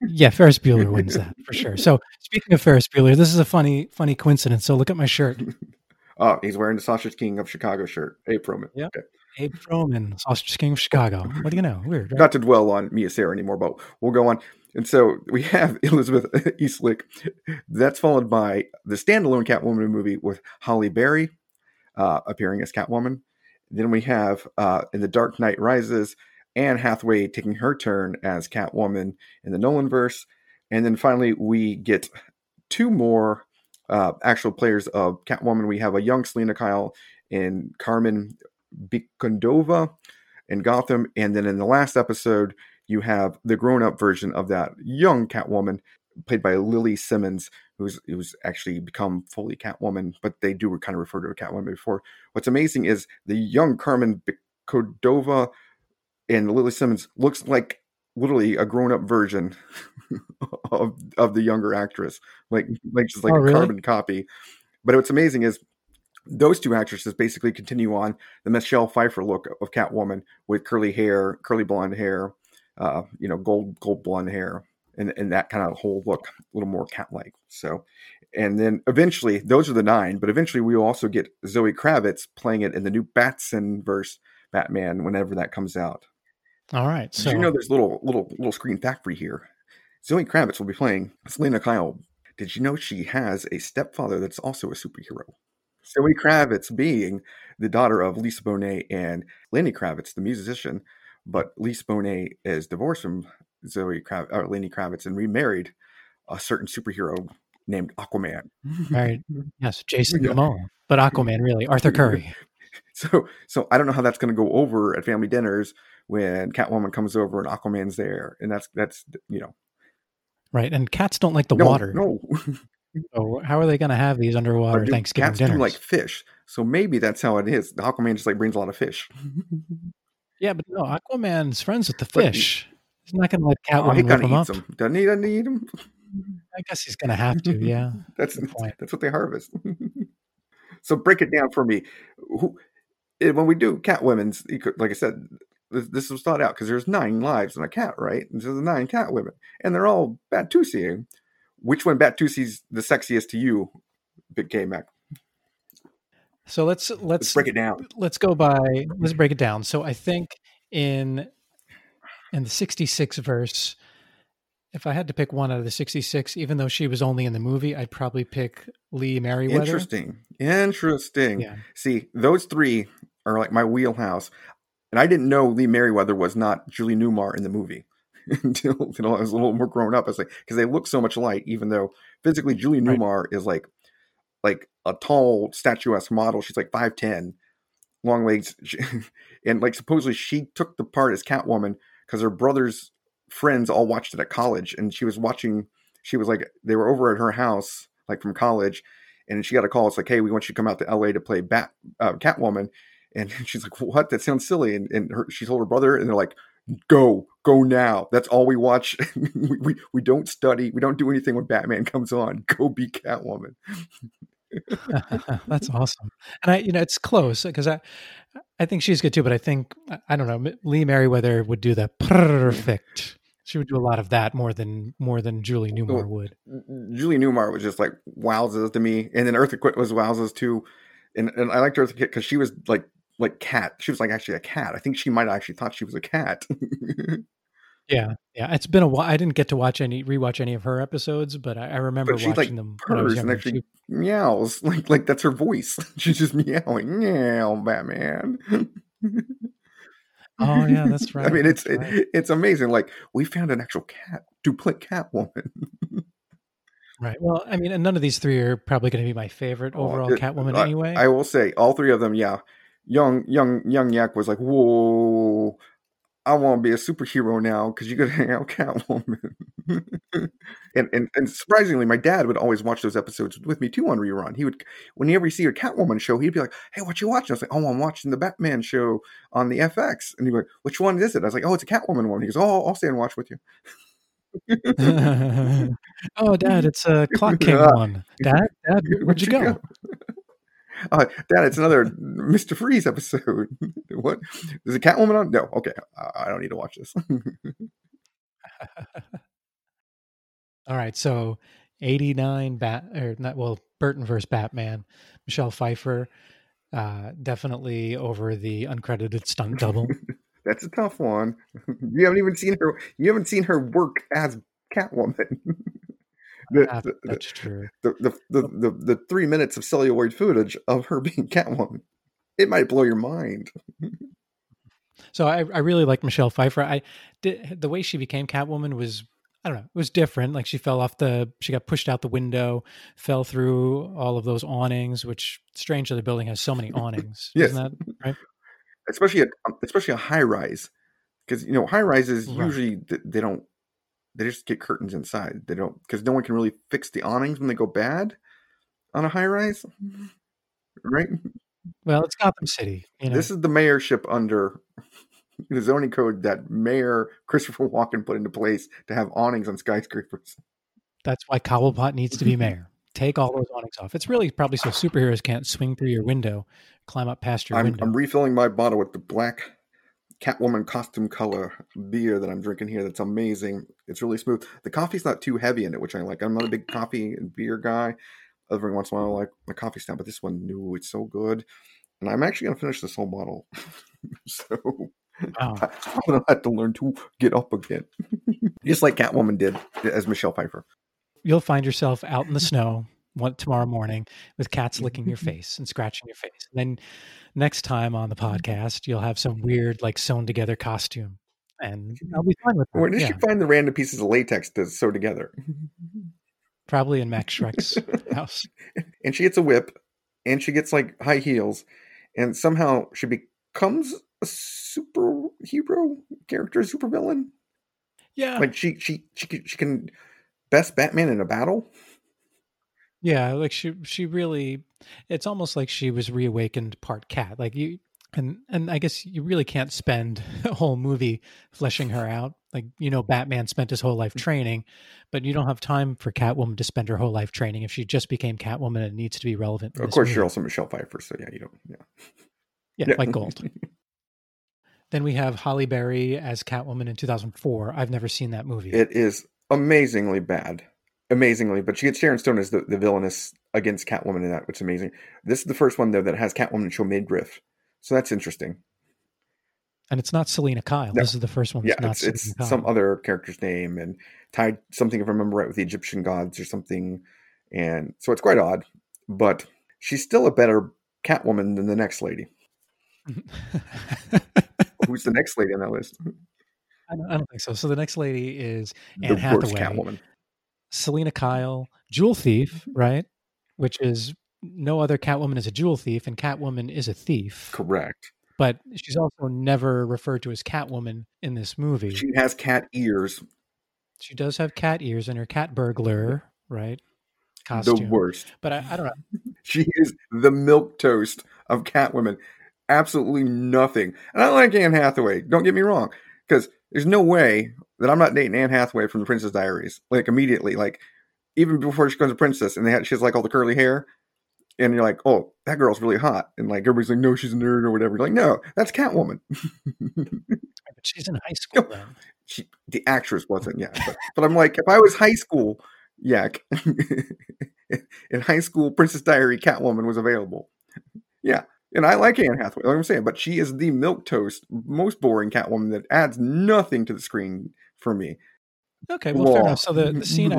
Yeah, Ferris Bueller wins that for sure. So speaking of Ferris Bueller, this is a funny coincidence. So look at my shirt. Oh, he's wearing the Sausage King of Chicago shirt. Abe Froman. Yeah. Okay. Abe Froman, Sausage King of Chicago. What do you know? Weird. Right? Not to dwell on Mia Sara anymore, but we'll go on. And so we have Elizabeth Eastlick. That's followed by the standalone Catwoman movie with Halle Berry appearing as Catwoman. Then we have in The Dark Knight Rises, Anne Hathaway taking her turn as Catwoman in the Nolanverse. And then finally, we get 2 more actual players of Catwoman. We have a young Selena Kyle in Carmen Bikondova in Gotham, and then in the last episode you have the grown-up version of that young Catwoman played by Lily Simmons, who's actually become fully Catwoman, but they do kind of refer to her Catwoman before. What's amazing is the young Carmen Bikondova and Lily Simmons looks like literally a grown-up version of the younger actress, like just like carbon copy. But what's amazing is those 2 actresses basically continue on the Michelle Pfeiffer look of Catwoman with curly blonde hair, gold blonde hair, and that kind of whole look, a little more cat-like. So, and then eventually, those are the 9, but eventually we will also get Zoe Kravitz playing it in the new Batsonverse Batman whenever that comes out. All right. So, did you know there's little screen fact for you here? Zoe Kravitz will be playing Selena Kyle. Did you know she has a stepfather that's also a superhero? Zoe Kravitz being the daughter of Lisa Bonet and Lenny Kravitz, the musician, but Lisa Bonet is divorced from Lenny Kravitz and remarried a certain superhero named Aquaman. Right. Yes, Jason Momoa, but Aquaman really, Arthur Curry. So I don't know how that's going to go over at family dinners when Catwoman comes over and Aquaman's there, and that's right. And cats don't like the water. No. So how are they going to have these underwater Thanksgiving dinners? Cats do like fish, so maybe that's how it is. The Aquaman just like brings a lot of fish. Yeah, but no, Aquaman's friends with the fish. He's not going to let Catwoman whip them up. Doesn't he eat them? I guess he's going to have to, yeah. That's the point. That's what they harvest. So break it down for me. When we do Catwomen's, like I said, this was thought out because there's 9 lives in a cat, right? And there's 9 Catwomen, and they're all Bat-two-seeing. Which one Bat-two-see's the sexiest to you, Big K Mac? So let's break it down. Let's break it down. So I think in the 66 verse, if I had to pick one out of the 66, even though she was only in the movie, I'd probably pick Lee Merriweather. Interesting. Yeah. See, those 3 are like my wheelhouse. And I didn't know Lee Merriweather was not Julie Newmar in the movie until I was a little more grown up. I was like, because they look so much alike, even though physically Julie Newmar is like a tall, statuesque model. She's like 5'10", long legs, and like supposedly she took the part as Catwoman because her brother's friends all watched it at college, and she was watching. She was like, they were over at her house, like from college, and she got a call. It's like, hey, we want you to come out to LA to play Catwoman. And she's like, what? That sounds silly. And she told her brother, and they're like, go now. That's all we watch. we don't study. We don't do anything when Batman comes on. Go be Catwoman. That's awesome. And it's close because I think she's good too, but I think, I don't know, Lee Merriweather would do the perfect. She would do a lot of that more than Julie Newmar would. Julie Newmar was just like wowzers to me. And then Eartha Kitt was wowzers too. And I liked Eartha Kitt because she was like cat. She was like actually a cat. I think she might have actually thought she was a cat. Yeah. It's been a while. I didn't get to rewatch any of her episodes, but I remember watching them. Purrs and actually meows. Like that's her voice. She's just meowing. Meow, Batman. Oh yeah, that's right. I mean, it's amazing. Like we found an actual cat to play Catwoman. Right. Well, I mean, and none of these three are probably going to be my favorite overall Catwoman anyway. I will say all three of them. Yeah. Young Yak was like, whoa, I want to be a superhero now because you could hang out Catwoman. and surprisingly, my dad would always watch those episodes with me too on rerun. He would, whenever he see a Catwoman show, he'd be like, hey, what you watching? I was like, oh, I'm watching the Batman show on the FX. And he'd be like, which one is it? I was like, oh, it's a Catwoman one. He goes, oh, I'll stay and watch with you. Oh, Dad, it's a Clock King one. Dad, where'd you go? Dad, it's another Mr. Freeze episode. What? Is it Catwoman on? No, okay. I don't need to watch this. All right, so 89 Burton versus Batman, Michelle Pfeiffer, definitely over the uncredited stunt double. That's a tough one. You haven't seen her work as Catwoman. That's true. The 3 minutes of celluloid footage of her being Catwoman, it might blow your mind. So I really like Michelle Pfeiffer. The way she became Catwoman was, I don't know, it was different. Like she got pushed out the window, fell through all of those awnings, which strangely the building has so many awnings. Yes. Isn't that right? Especially a high rise, because high rises usually they just get curtains inside. They don't, because no one can really fix the awnings when they go bad on a high rise, right? Well, it's Gotham City. This is the mayorship under the zoning code that Mayor Christopher Walken put into place to have awnings on skyscrapers. That's why Cobblepot needs to be mayor. Take all those awnings off. It's really probably so superheroes can't swing through your window, climb up past your window. I'm refilling my bottle with the black Catwoman costume color beer that I'm drinking here. That's amazing. It's really smooth. The coffee's not too heavy in it, which I like. I'm not a big coffee and beer guy. Every once in a while, I like my coffee stout, but this one, no, it's so good. And I'm actually going to finish this whole bottle. I'm going to have to learn to get up again. Just like Catwoman did as Michelle Pfeiffer. You'll find yourself out in the snow tomorrow morning with cats licking your face and scratching your face. And then next time on the podcast, you'll have some weird, like, sewn together costume. And I'll be fine with that. Where did you find the random pieces of latex to sew together? Probably in Max Shrek's house. And she gets a whip and she gets like high heels and somehow she becomes a superhero character, supervillain. Yeah. Like she can best Batman in a battle. Yeah, like she really, it's almost like she was reawakened part cat. Like and I guess you really can't spend a whole movie fleshing her out. Like, Batman spent his whole life training, but you don't have time for Catwoman to spend her whole life training. If she just became Catwoman, it needs to be relevant. Of course, you're also Michelle Pfeiffer, so yeah, you don't, yeah. Yeah. Like gold. Then we have Halle Berry as Catwoman in 2004. I've never seen that movie. It is amazingly bad. Amazingly, but she gets Sharon Stone as the villainess against Catwoman in that, which is amazing. This is the first one, though, that has Catwoman and show midriff. So that's interesting. And it's not Selena Kyle. No. This is the first one. That's not it's Kyle. Some other character's name and tied something, if I remember right, with the Egyptian gods or something. And so it's quite odd, but she's still a better Catwoman than the next lady. Who's the next lady on that list? I don't think so. So the next lady is Anne Hathaway, Catwoman, Selena Kyle, Jewel Thief, right? Which is no other Catwoman is a jewel thief, and Catwoman is a thief. Correct. But she's also never referred to as Catwoman in this movie. She has cat ears. She does have cat ears in her cat burglar, right? Costume. The worst. But I don't know. She is the milquetoast of Catwoman. Absolutely nothing. And I like Anne Hathaway. Don't get me wrong. Because there's no way that I'm not dating Anne Hathaway from The Princess Diaries. Like, immediately. Like, even before she becomes a princess and she has, like, all the curly hair. And you're like, oh, that girl's really hot. And, like, everybody's like, no, she's a nerd or whatever. You're like, no, that's Catwoman. But she's in high school, though. The actress wasn't, yeah. But I'm like, if I was high school, yeah. In high school, Princess Diary Catwoman was available. Yeah. And I like Anne Hathaway, like I'm saying, but she is the milquetoast, most boring Catwoman that adds nothing to the screen for me. Okay, well, fair enough. So the scene...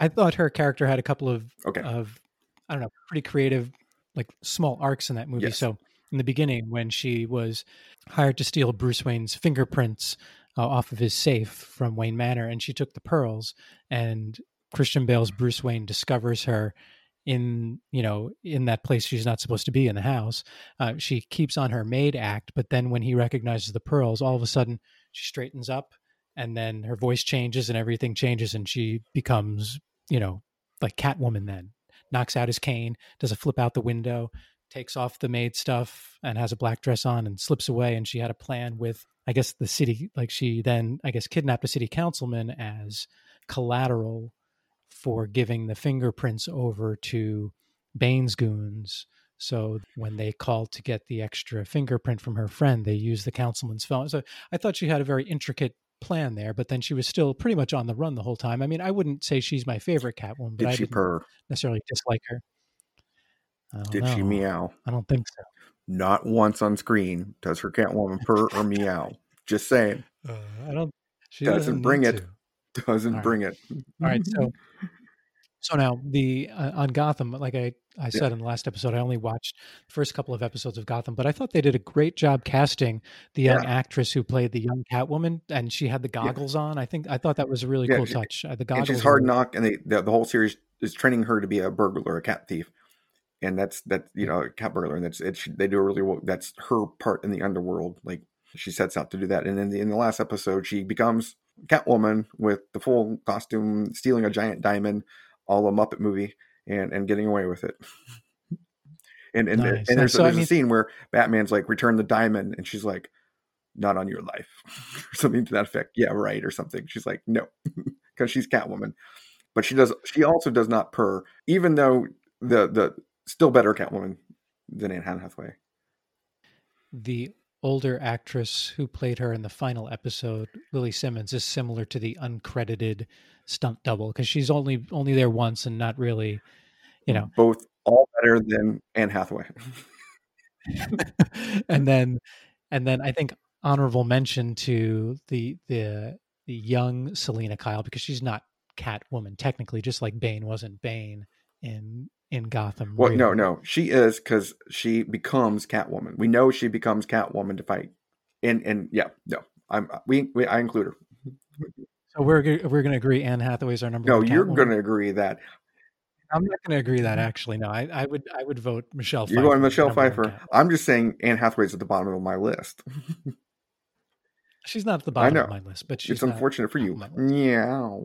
I thought her character had a couple of I don't know, pretty creative, like, small arcs in that movie. Yes. So in the beginning, when she was hired to steal Bruce Wayne's fingerprints off of his safe from Wayne Manor, and she took the pearls, and Christian Bale's Bruce Wayne discovers her in that place she's not supposed to be, in the house. She keeps on her maid act, but then when he recognizes the pearls, all of a sudden she straightens up. And then her voice changes and everything changes, and she becomes, like Catwoman then. Knocks out his cane, does a flip out the window, takes off the maid stuff and has a black dress on and slips away. And she had a plan with, I guess, the city. Like, she then, I guess, kidnapped a city councilman as collateral for giving the fingerprints over to Bane's goons. So when they called to get the extra fingerprint from her friend, they used the councilman's phone. So I thought she had a very intricate plan there, but then she was still pretty much on the run the whole time. I mean, I wouldn't say she's my favorite Catwoman, but I didn't necessarily dislike her. Did she meow? I don't think so. Not once on screen does her Catwoman purr or meow. Just saying. She doesn't bring it. All right. So now on Gotham, like I said in the last episode, I only watched the first couple of episodes of Gotham, but I thought they did a great job casting the young actress who played the young Catwoman, and she had the goggles on. I thought that was a really cool touch. The goggles. And she's hard knock, and the whole series is training her to be a burglar, a cat thief, and that's cat burglar, and they do a really well. That's her part in the underworld. Like, she sets out to do that, and then in the last episode, she becomes Catwoman with the full costume, stealing a giant diamond. All a Muppet movie and getting away with it. And nice. And there's a scene where Batman's like, return the diamond. And she's like, not on your life. Or something to that effect. Yeah, right. Or something. She's like, no, because she's Catwoman. But she also does not purr, even though the still better Catwoman than Anne Hathaway. The older actress who played her in the final episode, Lily Simmons, is similar to the uncredited stunt double, because she's only there once and not really, both all better than Anne Hathaway. and then I think honorable mention to the young Selena Kyle, because she's not Catwoman technically, just like Bane wasn't Bane in Gotham. Well, really. No, she is, because she becomes Catwoman. We know she becomes Catwoman to fight, and yeah, no, I include her. So we're going to agree Anne Hathaway is our number one. No, you're going to agree that. I'm not going to agree that, actually. No, I would vote Michelle Pfeiffer. You're going Michelle Pfeiffer. I'm just saying Anne Hathaway's at the bottom of my list. She's not at the bottom of my list, but it's unfortunate for you. Meow.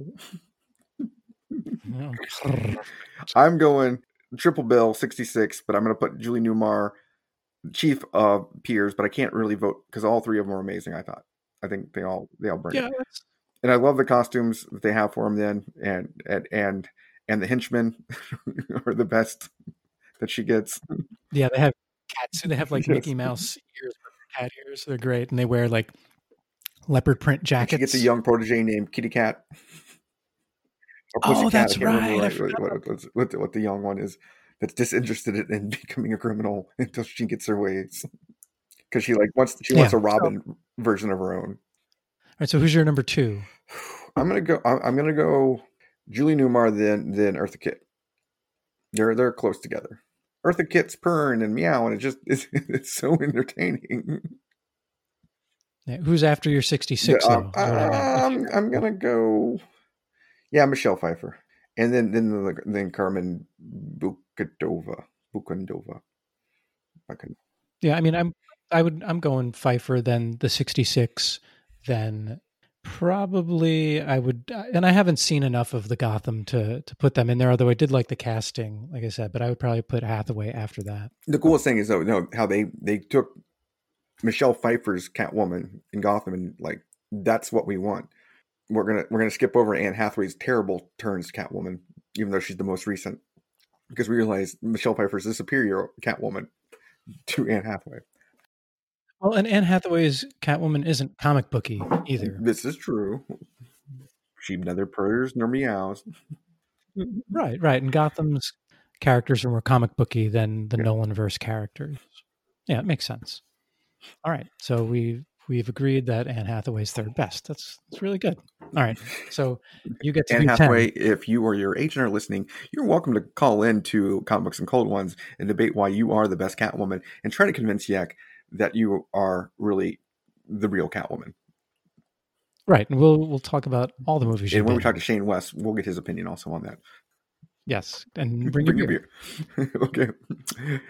I'm going Triple Bill 66, but I'm going to put Julie Newmar, Chief of Peers, but I can't really vote because all three of them are amazing, I thought. I think they all bring it. And I love the costumes that they have for him then, and the henchmen are the best that she gets. Yeah, they have cats, and they have like Mickey Mouse ears, cat ears. They're great, and they wear like leopard print jackets. And she gets a young protege named Kitty Cat. Oh, that's right. What the young one is that's disinterested in becoming a criminal until she gets her ways, because she wants a Robin version of her own. All right, so who's your number two? I'm gonna go Julie Newmar, then Eartha Kitt. They're close together. Eartha kits purring and meow, and it's so entertaining. Yeah, who's after your 66? Yeah, I'm gonna go. Yeah, Michelle Pfeiffer, and then Carmen Bukandova. Yeah, I mean, I'm going Pfeiffer, then the 66, then probably I would, and I haven't seen enough of the Gotham to put them in there. Although I did like the casting, like I said, but I would probably put Hathaway after that. The coolest thing is though, how they took Michelle Pfeiffer's Catwoman in Gotham, and like that's what we want. We're gonna skip over Anne Hathaway's terrible turns Catwoman, even though she's the most recent, because we realize Michelle Pfeiffer's the superior Catwoman to Anne Hathaway. Well, and Anne Hathaway's Catwoman isn't comic booky either. This is true. She neither purrs nor meows. Right. And Gotham's characters are more comic booky than the Nolanverse characters. Yeah, it makes sense. All right. So we've agreed that Anne Hathaway's third best. That's really good. All right. So you get to Anne Hathaway, 10. If you or your agent are listening, you're welcome to call in to Comic Books and Cold Ones and debate why you are the best Catwoman and try to convince Yak that you are really the real Catwoman. Right. And we'll talk about all the movies. And when we talk to Shane West, we'll get his opinion also on that. Yes. And bring your beer. Okay.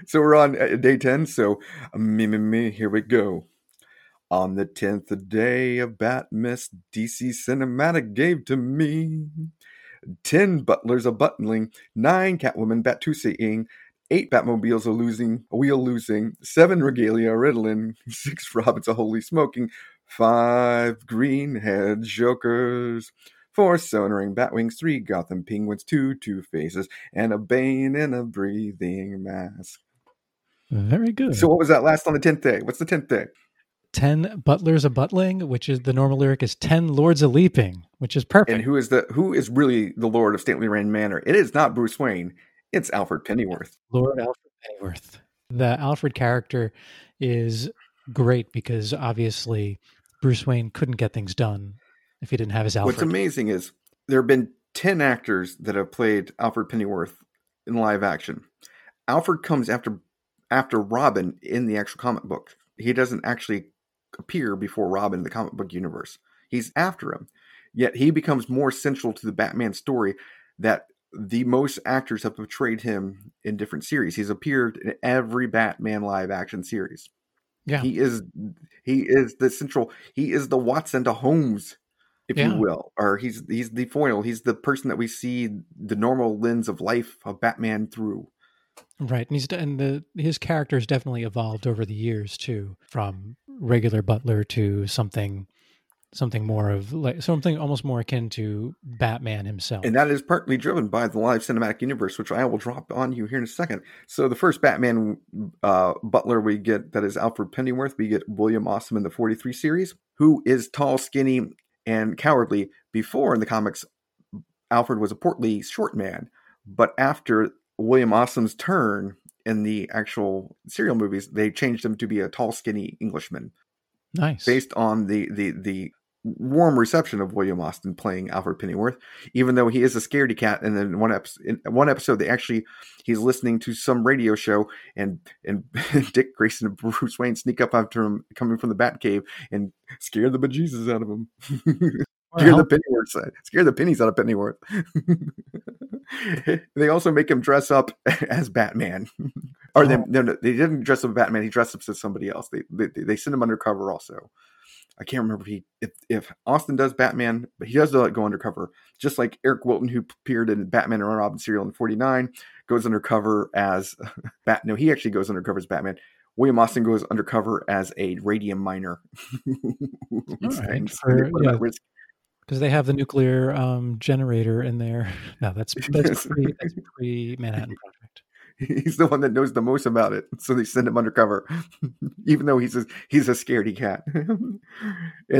So we're on day 10. So here we go. On the 10th day of Bat-Miss, DC Cinematic gave to me 10 butlers a-buttoning, 9 Catwoman Bat-Tusi-ing, 8 Batmobiles a wheel losing, 7 Regalia riddling, 6 Robins a holy smoking, 5 Greenhead Jokers, 4 Sonoring Batwings, 3 Gotham Penguins, 2 Two-Faces, and a Bane in a breathing mask. Very good. So what was that last on the 10th day? What's the 10th day? 10 butlers a buttling, which is the normal lyric is 10 lords a leaping, which is perfect. And who is really the lord of Stately Rand Manor? It is not Bruce Wayne. It's Alfred Pennyworth. Lord Alfred Pennyworth. The Alfred character is great because obviously Bruce Wayne couldn't get things done if he didn't have his Alfred. What's amazing is there have been 10 actors that have played Alfred Pennyworth in live action. Alfred comes after Robin in the actual comic book. He doesn't actually appear before Robin in the comic book universe. He's after him. Yet he becomes more central to the Batman story that the most actors have portrayed him in different series. He's appeared in every Batman live action series. Yeah. He is the central, he is the Watson to Holmes, if you will, or he's the foil. He's the person that we see the normal lens of life of Batman through. Right. And his character has definitely evolved over the years too, from regular butler to something more of like something almost more akin to Batman himself. And that is partly driven by the live cinematic universe, which I will drop on you here in a second. So the first Batman butler we get, that is Alfred Pennyworth, we get William Ossum in the 43 series, who is tall, skinny, and cowardly. Before in the comics, Alfred was a portly, short man. But after William Ossum's turn in the actual serial movies, they changed him to be a tall, skinny Englishman. Nice. Based on the warm reception of William Austin playing Alfred Pennyworth, even though he is a scaredy cat. And then in one episode, he's listening to some radio show, and Dick Grayson and Bruce Wayne sneak up after him, coming from the Batcave, and scare the bejesus out of him. Scare the pennies out of Pennyworth. They also make him dress up as Batman. Or no, they didn't dress up as Batman. He dressed up as somebody else. They send him undercover also. I can't remember if Austin does Batman, but he does go undercover. Just like Eric Wilton, who appeared in Batman and Robin serial in 49, goes undercover as Bat. No, he actually goes undercover as Batman. William Austin goes undercover as a radium miner. Right. Because they have the nuclear generator in there. No, that's pre-Manhattan Project. He's the one that knows the most about it, so they send him undercover, even though he's a scaredy cat. And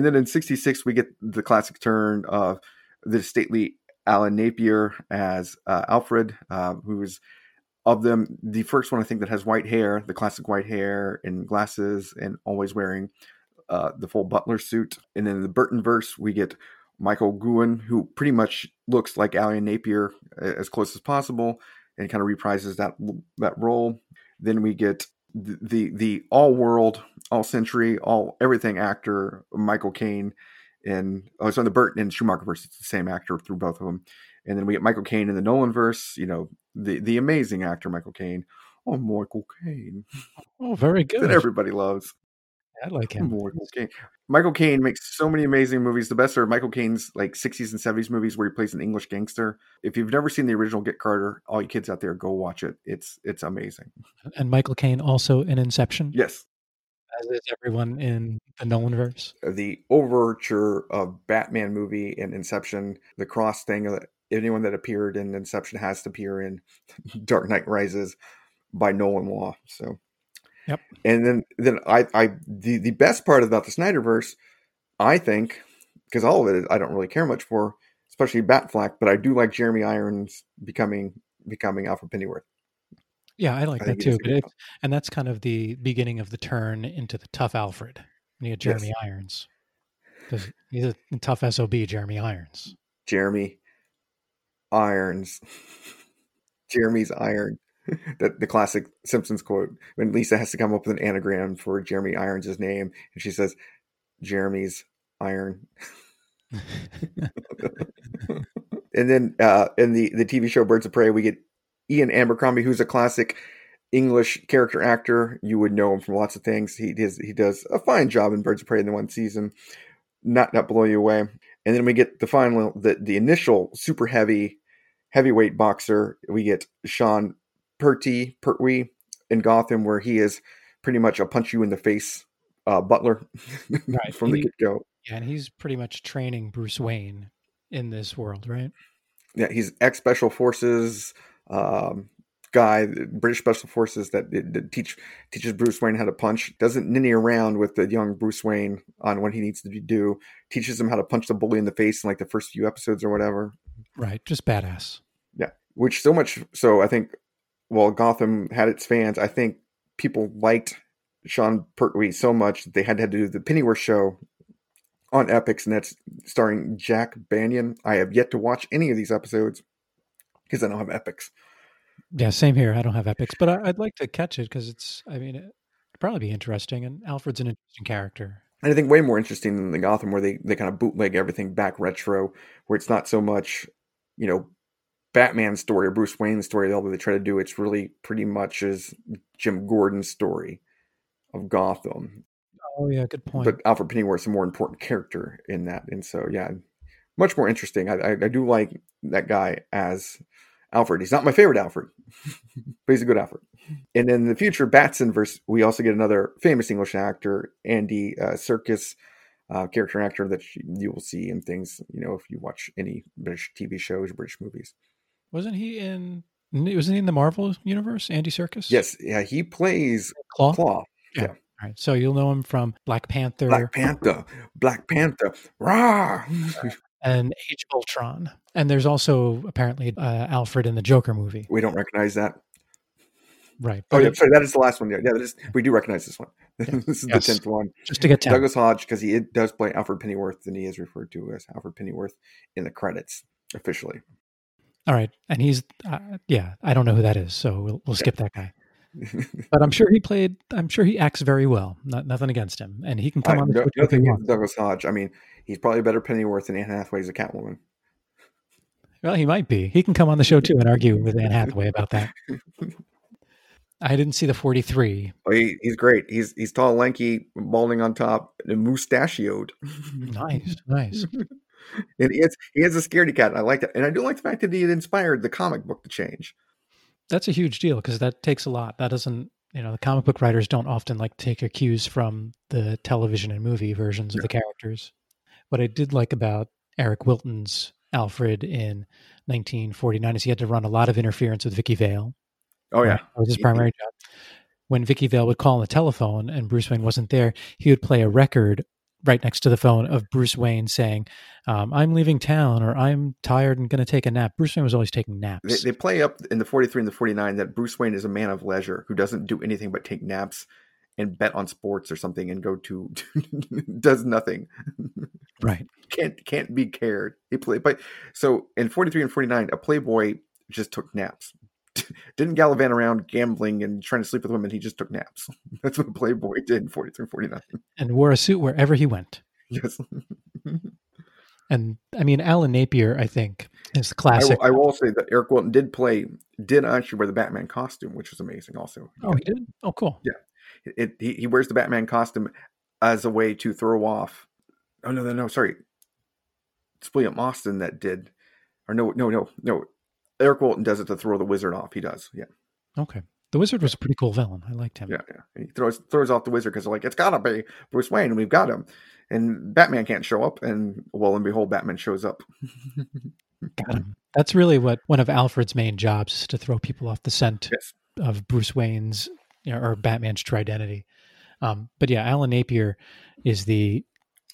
then in 66, we get the classic turn of the stately Alan Napier as Alfred, who is, of them, the first one I think that has white hair, the classic white hair and glasses, and always wearing the full butler suit. And then in the Burton verse, we get Michael Goughan, who pretty much looks like Alan Napier as close as possible. and kind of reprises that role. Then we get the all world, all century, all everything actor Michael Caine, in the Burton and Schumacher verse. It's the same actor through both of them. And then we get Michael Caine in the Nolan verse. You know, the amazing actor Michael Caine. Oh, Michael Caine. Oh, very good. That everybody loves. I like him. Michael Caine makes so many amazing movies. The best are Michael Caine's like 60s and 70s movies where he plays an English gangster. If you've never seen the original Get Carter, all you kids out there, go watch it. It's amazing. And Michael Caine also in Inception? Yes. As is everyone in the Nolanverse. The overture of Batman movie and Inception, the cross thing, anyone that appeared in Inception has to appear in Dark Knight Rises by Nolan law. So. Yep. And then the best part about the Snyderverse, I think, because all of it I don't really care much for, especially Batfleck, but I do like Jeremy Irons becoming Alfred Pennyworth. Yeah, I like that too. And that's kind of the beginning of the turn into the tough Alfred. You get Jeremy Irons. He's a tough SOB, Jeremy Irons. Jeremy's Iron. The classic Simpsons quote when Lisa has to come up with an anagram for Jeremy Irons' name, and she says, Jeremy's Iron. And then in the TV show Birds of Prey, we get Ian Abercrombie, who's a classic English character actor. You would know him from lots of things. He does a fine job in Birds of Prey in the one season, not blow you away. And then we get the initial super heavyweight boxer. We get Sean Pertwee in Gotham, where he is pretty much a punch you in the face butler from the get-go. Yeah, and he's pretty much training Bruce Wayne in this world, right? Yeah, he's ex-Special Forces guy, British Special Forces that teaches Bruce Wayne how to punch, doesn't ninny around with the young Bruce Wayne on what he needs to do, teaches him how to punch the bully in the face in like the first few episodes or whatever. Right, just badass. Yeah, which so much so I think while Gotham had its fans, I think people liked Sean Pertwee so much that they had to do the Pennyworth show on Epix, and that's starring Jack Banyan. I have yet to watch any of these episodes because I don't have Epix. Yeah, same here. I don't have Epix, but I'd like to catch it because it'd probably be interesting, and Alfred's an interesting character. And I think way more interesting than the Gotham, where they kind of bootleg everything back retro, where it's not so much, you know, Batman's story or Bruce Wayne's story, although they try to do, it's really pretty much is Jim Gordon's story of Gotham. Oh yeah, good point. But Alfred Pennyworth is a more important character in that, and so yeah, much more interesting. I do like that guy as Alfred. He's not my favorite Alfred, but he's a good Alfred. And in the future Batson-verse, we also get another famous English actor, Andy Serkis, character actor that you will see in things, you know, if you watch any British TV shows, British movies. Wasn't he in the Marvel universe, Andy Serkis? Yes, yeah, he plays Claw. Yeah. All right. So you'll know him from Black Panther. Rah! And Age of Ultron. And there's also apparently Alfred in the Joker movie. We don't recognize that. Right. Oh, yeah, sorry, that is the last one. Yeah, we do recognize this one. Yeah. This is the 10th one. Just to get 10. Douglas Hodge, because he does play Alfred Pennyworth, and he is referred to as Alfred Pennyworth in the credits officially. All right, and he's I don't know who that is, so we'll skip that guy. But I'm sure he acts very well. Nothing against him, and he can come on. Nothing against Douglas Hodge. I mean, he's probably a better Pennyworth than Anne Hathaway as a Catwoman. Well, he might be. He can come on the show too and argue with Anne Hathaway about that. I didn't see the 43. Oh, he's great. He's tall, lanky, balding on top, and mustachioed. Nice. And he has a scaredy cat. I like that. And I do like the fact that he inspired the comic book to change. That's a huge deal because that takes a lot. That doesn't, you know, the comic book writers don't often like to take their cues from the television and movie versions of the characters. What I did like about Eric Wilton's Alfred in 1949 is he had to run a lot of interference with Vicky Vale. Oh, yeah. That was his primary job. When Vicky Vale would call on the telephone and Bruce Wayne wasn't there, he would play a record right next to the phone of Bruce Wayne saying, I'm leaving town, or I'm tired and going to take a nap. Bruce Wayne was always taking naps. They play up in the 43 and the 49 that Bruce Wayne is a man of leisure who doesn't do anything but take naps and bet on sports or something and go to does nothing. Right. Can't be cared. But so in 43 and 49, a playboy just took naps. didn't gallivant around gambling and trying to sleep with women. He just took naps. That's what Playboy did in 43 and 49. And wore a suit wherever he went. Yes. And I mean, Alan Napier, I think, is the classic. I will say that Eric Wilton did actually wear the Batman costume, which was amazing also. Oh, he did? Oh, cool. Yeah. He wears the Batman costume as a way to throw off. Oh, no, sorry. It's William Austin that did. Or no. Eric Walton does it to throw the Wizard off. He does. Yeah. Okay. The Wizard was a pretty cool villain. I liked him. Yeah. He throws off the Wizard because they're like, it's got to be Bruce Wayne. We've got him. And Batman can't show up. And lo and behold, Batman shows up. Got him. That's really what one of Alfred's main jobs is, to throw people off the scent of Bruce Wayne's or Batman's true identity. But yeah, Alan Napier is the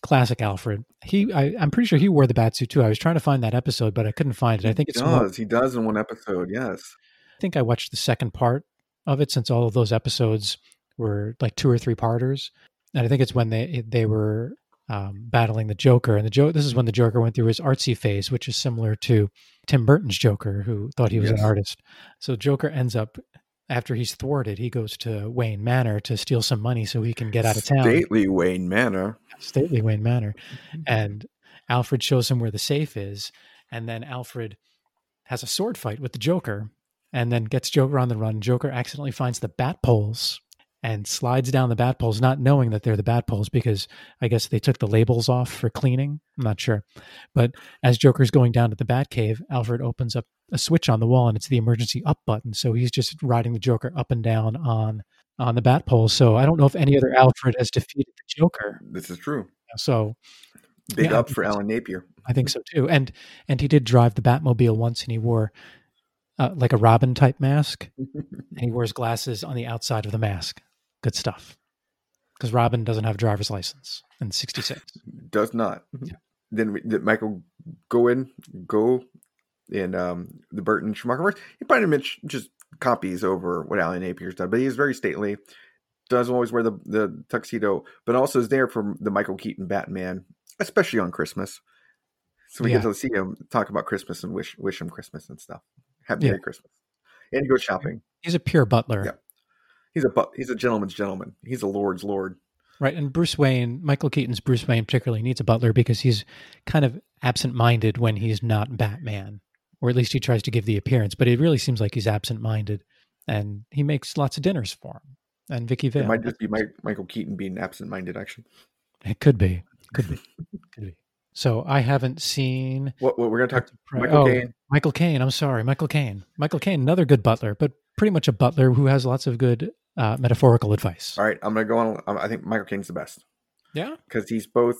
classic Alfred. I'm pretty sure he wore the batsuit too. I was trying to find that episode, but I couldn't find it. I think he does in one episode. Yes, I think I watched the second part of it, since all of those episodes were like 2 or 3 parters, and I think it's when they were battling the Joker, and this is when the Joker went through his artsy phase, which is similar to Tim Burton's Joker, who thought he was an artist. So Joker ends up, after he's thwarted, he goes to Wayne Manor to steal some money so he can get out of town. Stately Wayne Manor. And Alfred shows him where the safe is. And then Alfred has a sword fight with the Joker and then gets Joker on the run. Joker accidentally finds the bat poles and slides down the bat poles, not knowing that they're the bat poles, because I guess they took the labels off for cleaning. I'm not sure. But as Joker's going down to the bat cave, Alfred opens up a switch on the wall and it's the emergency up button. So he's just riding the Joker up and down on the bat pole. So I don't know if any other Alfred has defeated the Joker. This is true. So big up for Alan Napier. I think so too. And he did drive the Batmobile once, and he wore like a Robin type mask, and he wears glasses on the outside of the mask. Good stuff. Because Robin doesn't have a driver's license in 66. Does not. Yeah. Then did Michael go in the Burton Schumacher verse? He probably just copies over what Alan Napier's done, but he's very stately, doesn't always wear the tuxedo, but also is there for the Michael Keaton Batman, especially on Christmas, so we get to see him talk about Christmas and wish him Christmas and stuff. Happy Merry Christmas, and go shopping. He's a pure butler. Yeah, he's a gentleman's gentleman. He's a lord's lord. Right, and Bruce Wayne, Michael Keaton's Bruce Wayne particularly needs a butler because he's kind of absent-minded when he's not Batman. Or at least he tries to give the appearance, but it really seems like he's absent-minded, and he makes lots of dinners for him. And Vicky Vale. It might just be Michael Keaton being absent-minded, actually. It could be. Could be. So I haven't seen... What we're going to talk to Michael Caine. Michael Caine. I'm sorry. Michael Caine. Michael Caine, another good butler, but pretty much a butler who has lots of good metaphorical advice. All right. I'm going to go on. I think Michael Caine's the best. Yeah? Because he's both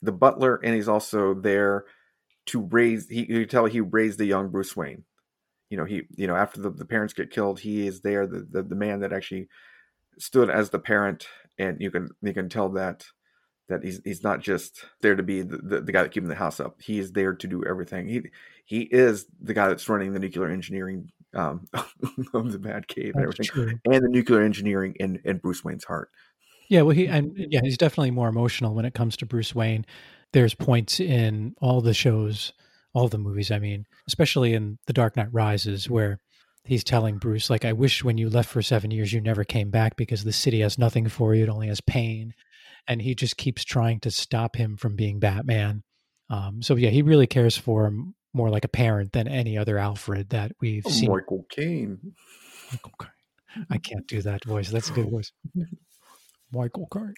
the butler and he's also there... to raise, he raised the young Bruce Wayne. He after the parents get killed, he is there, the man that actually stood as the parent, and you can tell that he's not just there to be the guy that keeping the house up. He is there to do everything. He is the guy that's running the nuclear engineering of the Batcave and everything, and the nuclear engineering in Bruce Wayne's heart. Yeah, well, he's definitely more emotional when it comes to Bruce Wayne. There's points in all the shows, all the movies, I mean, especially in The Dark Knight Rises, where he's telling Bruce, like, I wish when you left for 7 years, you never came back because the city has nothing for you. It only has pain. And he just keeps trying to stop him from being Batman. So he really cares for him more like a parent than any other Alfred that we've seen. Michael Caine. Michael Caine. I can't do that voice. That's a good voice. Michael Caine.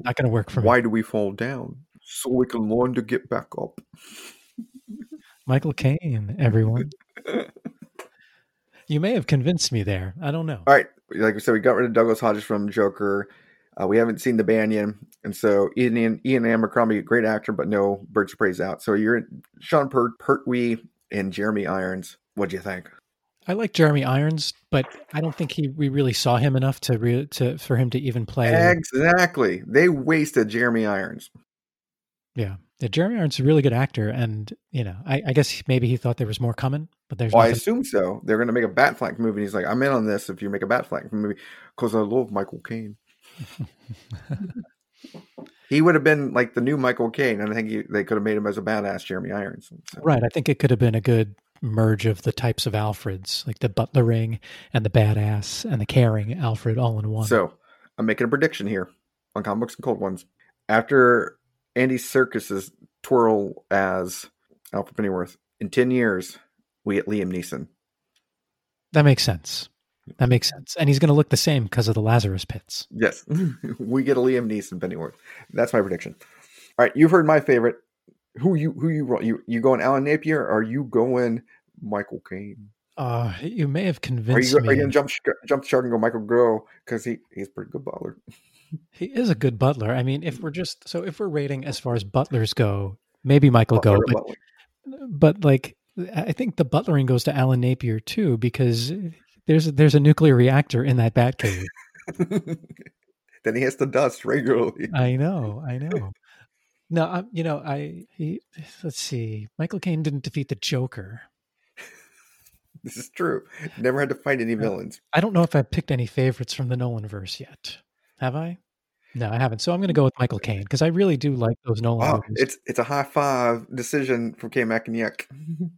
Not going to work for me. Why do we fall down? So we can learn to get back up. Michael Caine, everyone. You may have convinced me there. I don't know. All right. Like I said, we got rid of Douglas Hodges from Joker. We haven't seen the Banyan. And so Ian Abercrombie, great actor, but no Birds of Prey's out. So you're Sean Pertwee and Jeremy Irons. What do you think? I like Jeremy Irons, but I don't think we really saw him enough to for him to even play. Exactly. They wasted Jeremy Irons. Yeah. Jeremy Irons is a really good actor, and I guess maybe he thought there was more coming, but there's I assume so. They're going to make a Batfleck movie, and he's like, I'm in on this if you make a Batfleck movie, because I love Michael Caine. He would have been like the new Michael Caine, and I think they could have made him as a badass Jeremy Irons. So. Right. I think it could have been a good merge of the types of Alfreds, like the butlering and the badass and the caring Alfred all in one. So I'm making a prediction here on Comic Books and Cold Ones. After Andy Serkis's twirl as Alfred Pennyworth, in 10 years, we get Liam Neeson. That makes sense. That makes sense. And he's going to look the same because of the Lazarus Pits. Yes. We get a Liam Neeson Pennyworth. That's my prediction. All right. You've heard my favorite. You going Alan Napier? Or are you going Michael Caine? You may have convinced me. Are you going to jump the shark and go Michael Gove? Because he's a pretty good butler. He is a good butler. I mean, if we're rating as far as butlers go, maybe Michael Gove. But like, I think the butlering goes to Alan Napier too, because there's a nuclear reactor in that Batcave. Then he has to dust regularly. I know. No, let's see. Michael Caine didn't defeat the Joker. This is true. Never had to fight any villains. I don't know if I picked any favorites from the Nolanverse yet. Have I? No, I haven't. So I'm going to go with Michael Caine because I really do like those Nolan movies. It's a high five decision from K. Mackinyek.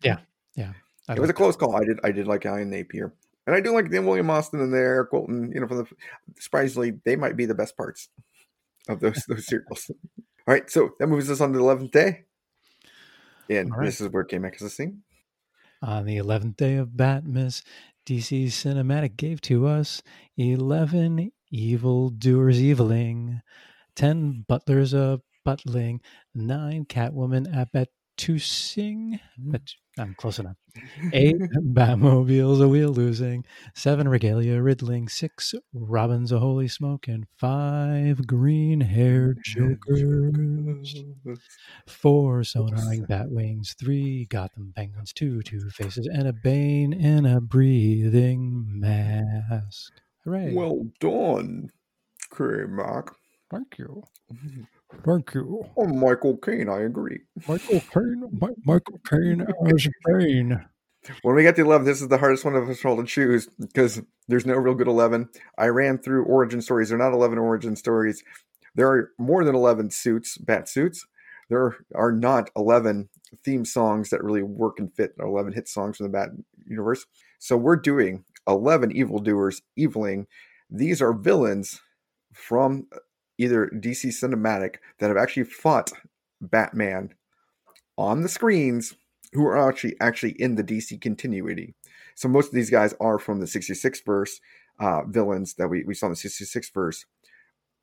Yeah. It was a close call. I did like Alan Napier, and I do like Dan William Austin in there, Quilton. Surprisingly, they might be the best parts of those serials. All right, so that moves us on to the 11th day. And This is where K-Mac is listening. On the 11th day of Batmas, DC Cinematic gave to us 11 evil doers eviling, 10 butlers of butling, 9 Catwoman abatusing, but I'm close enough, 8 Batmobiles a wheel losing, 7 Regalia riddling, 6 Robins a holy smoke, and 5 green haired Jokers, 4 sonaring Batwings, 3 Gotham Penguins, 2 Two-Faces, and a Bane in a breathing mask. Hooray. Well done, K-Mac. Thank you. Thank you. Oh, Michael Caine, I agree. Michael Caine as Bane. When we get to 11, this is the hardest one of us all to choose because there's no real good 11. I ran through origin stories. They're not 11 origin stories. There are more than 11 suits, bat suits. There are not 11 theme songs that really work and fit, 11 hit songs from the Bat universe. So we're doing 11 evildoers eviling. These are villains from either DC Cinematic that have actually fought Batman on the screens who are actually in the DC continuity. So most of these guys are from the 66th verse, villains that we saw in the 66th verse.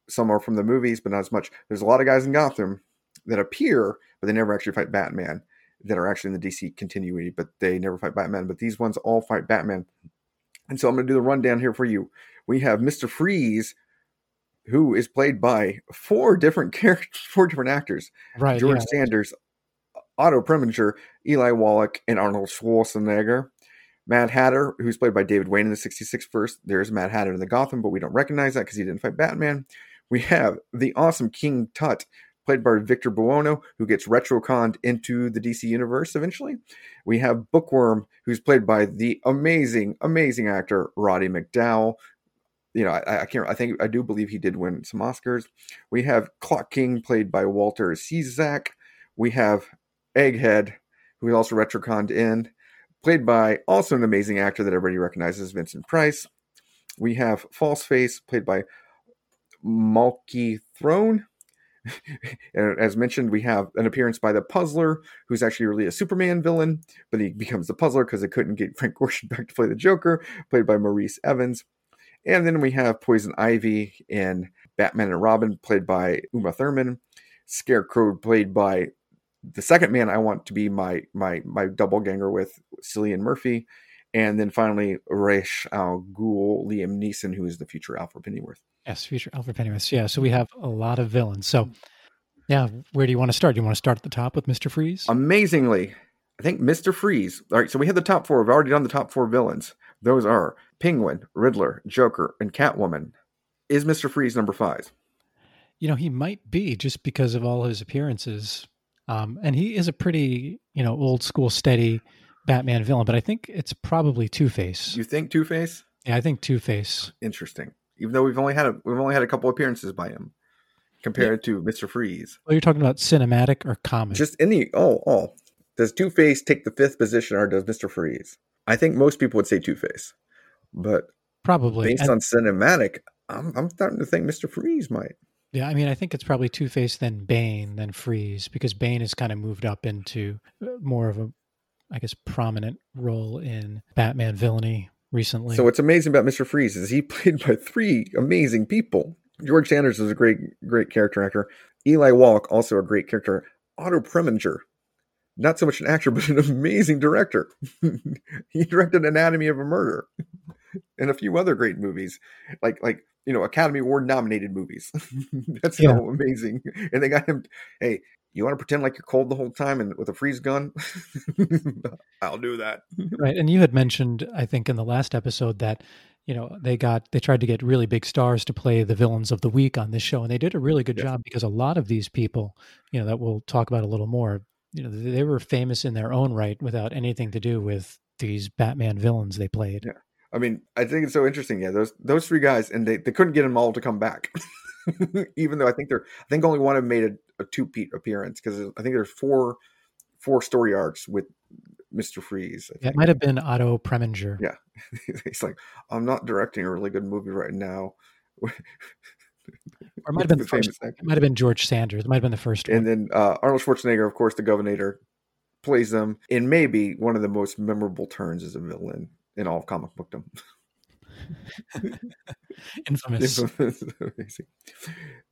Some are from the movies, but not as much. There's a lot of guys in Gotham that appear, but they never actually fight Batman, that are actually in the DC continuity, but they never fight Batman. But these ones all fight Batman. And so I'm going to do the rundown here for you. We have Mr. Freeze, who is played by 4 different characters, 4 different actors. Right, George Sanders, Otto Preminger, Eli Wallach, and Arnold Schwarzenegger. Mad Hatter, who's played by David Wayne in the 66th verse. There's Mad Hatter in the Gotham, but we don't recognize that because he didn't fight Batman. We have the awesome King Tut, played by Victor Buono, who gets retroconned into the DC universe eventually. We have Bookworm, who's played by the amazing, amazing actor Roddy McDowall. I do believe he did win some Oscars. We have Clock King, played by Walter Czak. We have Egghead, who is also retroconned in, played by also an amazing actor that everybody recognizes, Vincent Price. We have False Face, played by Malky Throne. And as mentioned, we have an appearance by the Puzzler, who's actually really a Superman villain, but he becomes the Puzzler because they couldn't get Frank Gorshin back to play the Joker, played by Maurice Evans. And then we have Poison Ivy and Batman and Robin, played by Uma Thurman. Scarecrow, played by the second man I want to be my doppelganger with, Cillian Murphy. And then finally, Ra's al Ghul, Liam Neeson, who is the future Alfred Pennyworth. Yes, future Alfred Pennyworth. Yeah, so we have a lot of villains. So, yeah, where do you want to start? Do you want to start at the top with Mr. Freeze? Amazingly, I think Mr. Freeze. All right, so we have the top 4. We've already done the top 4 villains. Those are Penguin, Riddler, Joker, and Catwoman. Is Mr. Freeze number 5? He might be just because of all his appearances. And he is a pretty, old school, steady Batman villain. But I think it's probably Two-Face. You think Two-Face? Yeah, I think Two-Face. Interesting. Even though we've only had a couple appearances by him compared to Mr. Freeze. Well, you're talking about cinematic or comic? Just all. Does Two-Face take the fifth position, or does Mr. Freeze? I think most people would say Two-Face, but probably based on cinematic, I'm starting to think Mr. Freeze might. Yeah, I mean, I think it's probably Two-Face, then Bane, then Freeze, because Bane has kind of moved up into more of a, I guess, prominent role in Batman villainy recently. So what's amazing about Mr. Freeze is he played by three amazing people. George Sanders is a great character actor. Eli Wallach, also a great character. Otto Preminger, not so much an actor, but an amazing director. He directed Anatomy of a Murder and a few other great movies, like you know, Academy Award nominated movies. That's so amazing. And they got him, hey, you want to pretend like you're cold the whole time and with a freeze gun? I'll do that. Right. And you had mentioned, I think in the last episode, that, you know, they tried to get really big stars to play the villains of the week on this show. And they did a really good job, because a lot of these people, you know, that we'll talk about a little more, you know, they were famous in their own right without anything to do with these Batman villains they played. Yeah. I mean, I think it's so interesting. Yeah. Those three guys, and they couldn't get them all to come back, even though I think only one of them made a two-peat appearance, because I think there's four story arcs with Mr. Freeze. It might have been Otto Preminger. Yeah. He's like, I'm not directing a really good movie right now. Or it might have been George Sanders. It might have been the first one. And then Arnold Schwarzenegger, of course, the Governator, plays them in maybe one of the most memorable turns as a villain in all of comic bookdom. Infamous. Amazing.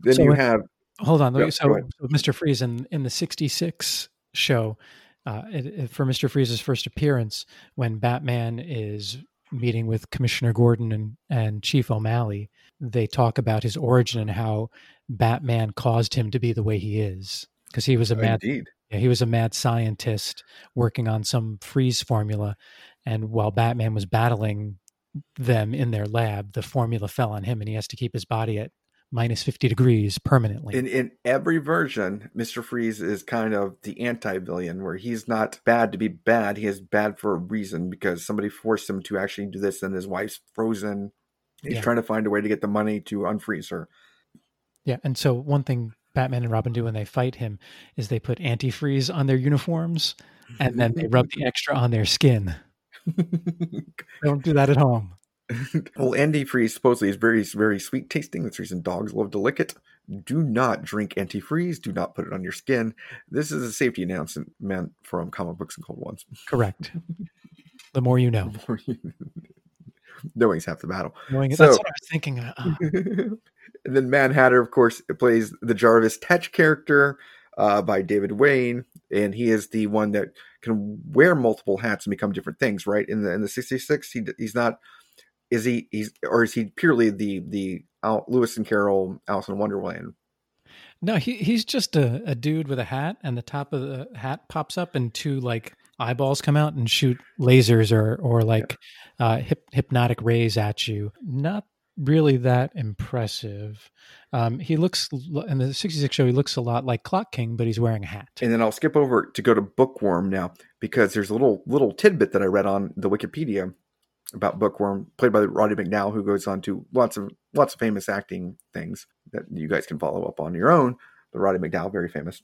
Then so you have... Hold on. So Mr. Freeze in the 66 show, for Mr. Freeze's first appearance, when Batman is meeting with Commissioner Gordon and Chief O'Malley, they talk about his origin and how Batman caused him to be the way he is, because he was a mad scientist working on some freeze formula, and while Batman was battling them in their lab, the formula fell on him, and he has to keep his body at minus 50 degrees permanently. In every version, Mr. Freeze is kind of the anti-villain, where he's not bad to be bad. He is bad for a reason, because somebody forced him to actually do this, and his wife's frozen. He's trying to find a way to get the money to unfreeze her. Yeah, and so one thing Batman and Robin do when they fight him is they put antifreeze on their uniforms, and then they rub the extra on their skin. Don't do that at home. Well, antifreeze supposedly is very, very sweet tasting. That's the reason dogs love to lick it. Do not drink antifreeze. Do not put it on your skin. This is a safety announcement from Comic Books and Cold Ones. Correct. The more you know. Knowing's half the battle. That's what I was thinking. And then Mad Hatter, of course, plays the Jarvis Tetch character by David Wayne, and he is the one that can wear multiple hats and become different things. Right in the 66, he's not. Is he purely the Lewis and Carroll, Alice in Wonderland? No, he's just a dude with a hat, and the top of the hat pops up, and two like eyeballs come out and shoot lasers or like hypnotic rays at you. Not really that impressive. He looks in the 66 show. He looks a lot like Clock King, but he's wearing a hat. And then I'll skip over to go to Bookworm now, because there's a little tidbit that I read on the Wikipedia about Bookworm, played by Roddy McDowall, who goes on to lots of famous acting things that you guys can follow up on your own. But Roddy McDowall, very famous.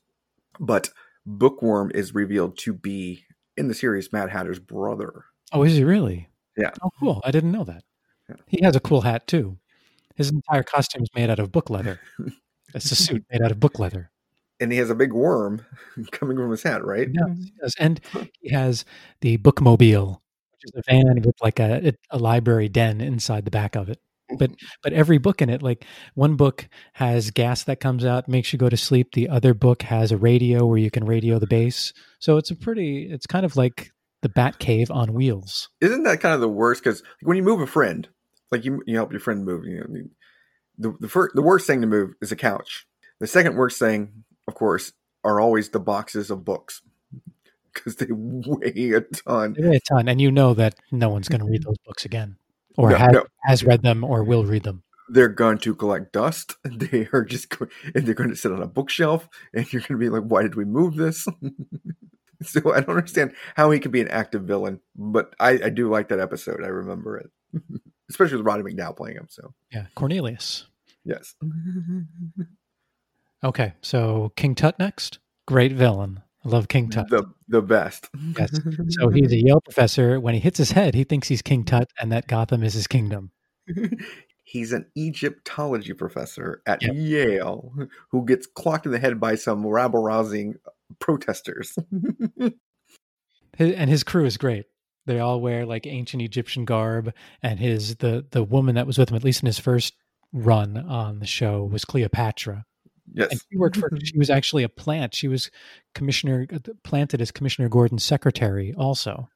But Bookworm is revealed to be, in the series, Mad Hatter's brother. Oh, is he really? Yeah. Oh, cool. I didn't know that. Yeah. He has a cool hat, too. His entire costume is made out of book leather. It's a suit made out of book leather. And he has a big worm coming from his hat, right? Yeah, he does. And he has the bookmobile, which is a van with like a library den inside the back of it. But every book in it, like one book has gas that comes out, makes you go to sleep. The other book has a radio where you can radio the base. So it's kind of like the Bat Cave on wheels. Isn't that kind of the worst? Because when you move a friend, like you help your friend move, you know, the worst thing to move is a couch. The second worst thing, of course, are always the boxes of books, because they weigh a ton. And you know that no one's going to read those books again, or has read them, or will read them. They're going to collect dust. They are and they're going to sit on a bookshelf, and you're going to be like, why did we move this? So I don't understand how he could be an active villain, but I do like that episode. I remember it, especially with Roddy McDowall playing him. So yeah, Cornelius. Yes. Okay, so King Tut next. Great villain. I love King Tut. The best. Yes. So he's a Yale professor. When he hits his head, he thinks he's King Tut and that Gotham is his kingdom. He's an Egyptology professor at Yale who gets clocked in the head by some rabble-rousing protesters. And his crew is great. They all wear like ancient Egyptian garb, and the woman that was with him, at least in his first run on the show, was Cleopatra. Yes. And she was actually a plant. She was planted as Commissioner Gordon's secretary also,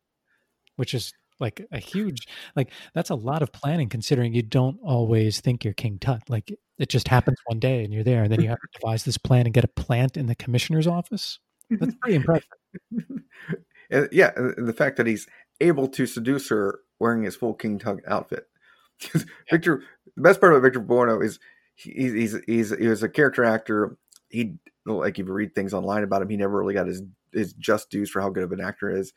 which is like a huge, like that's a lot of planning considering you don't always think you're King Tut. Like it just happens one day and you're there and then you have to devise this plan and get a plant in the commissioner's office. That's pretty impressive. Yeah. And the fact that he's able to seduce her wearing his full King Tut outfit. The best part about Victor Buono is he was a character actor. He, like, if you read things online about him, he never really got his just dues for how good of an actor he is.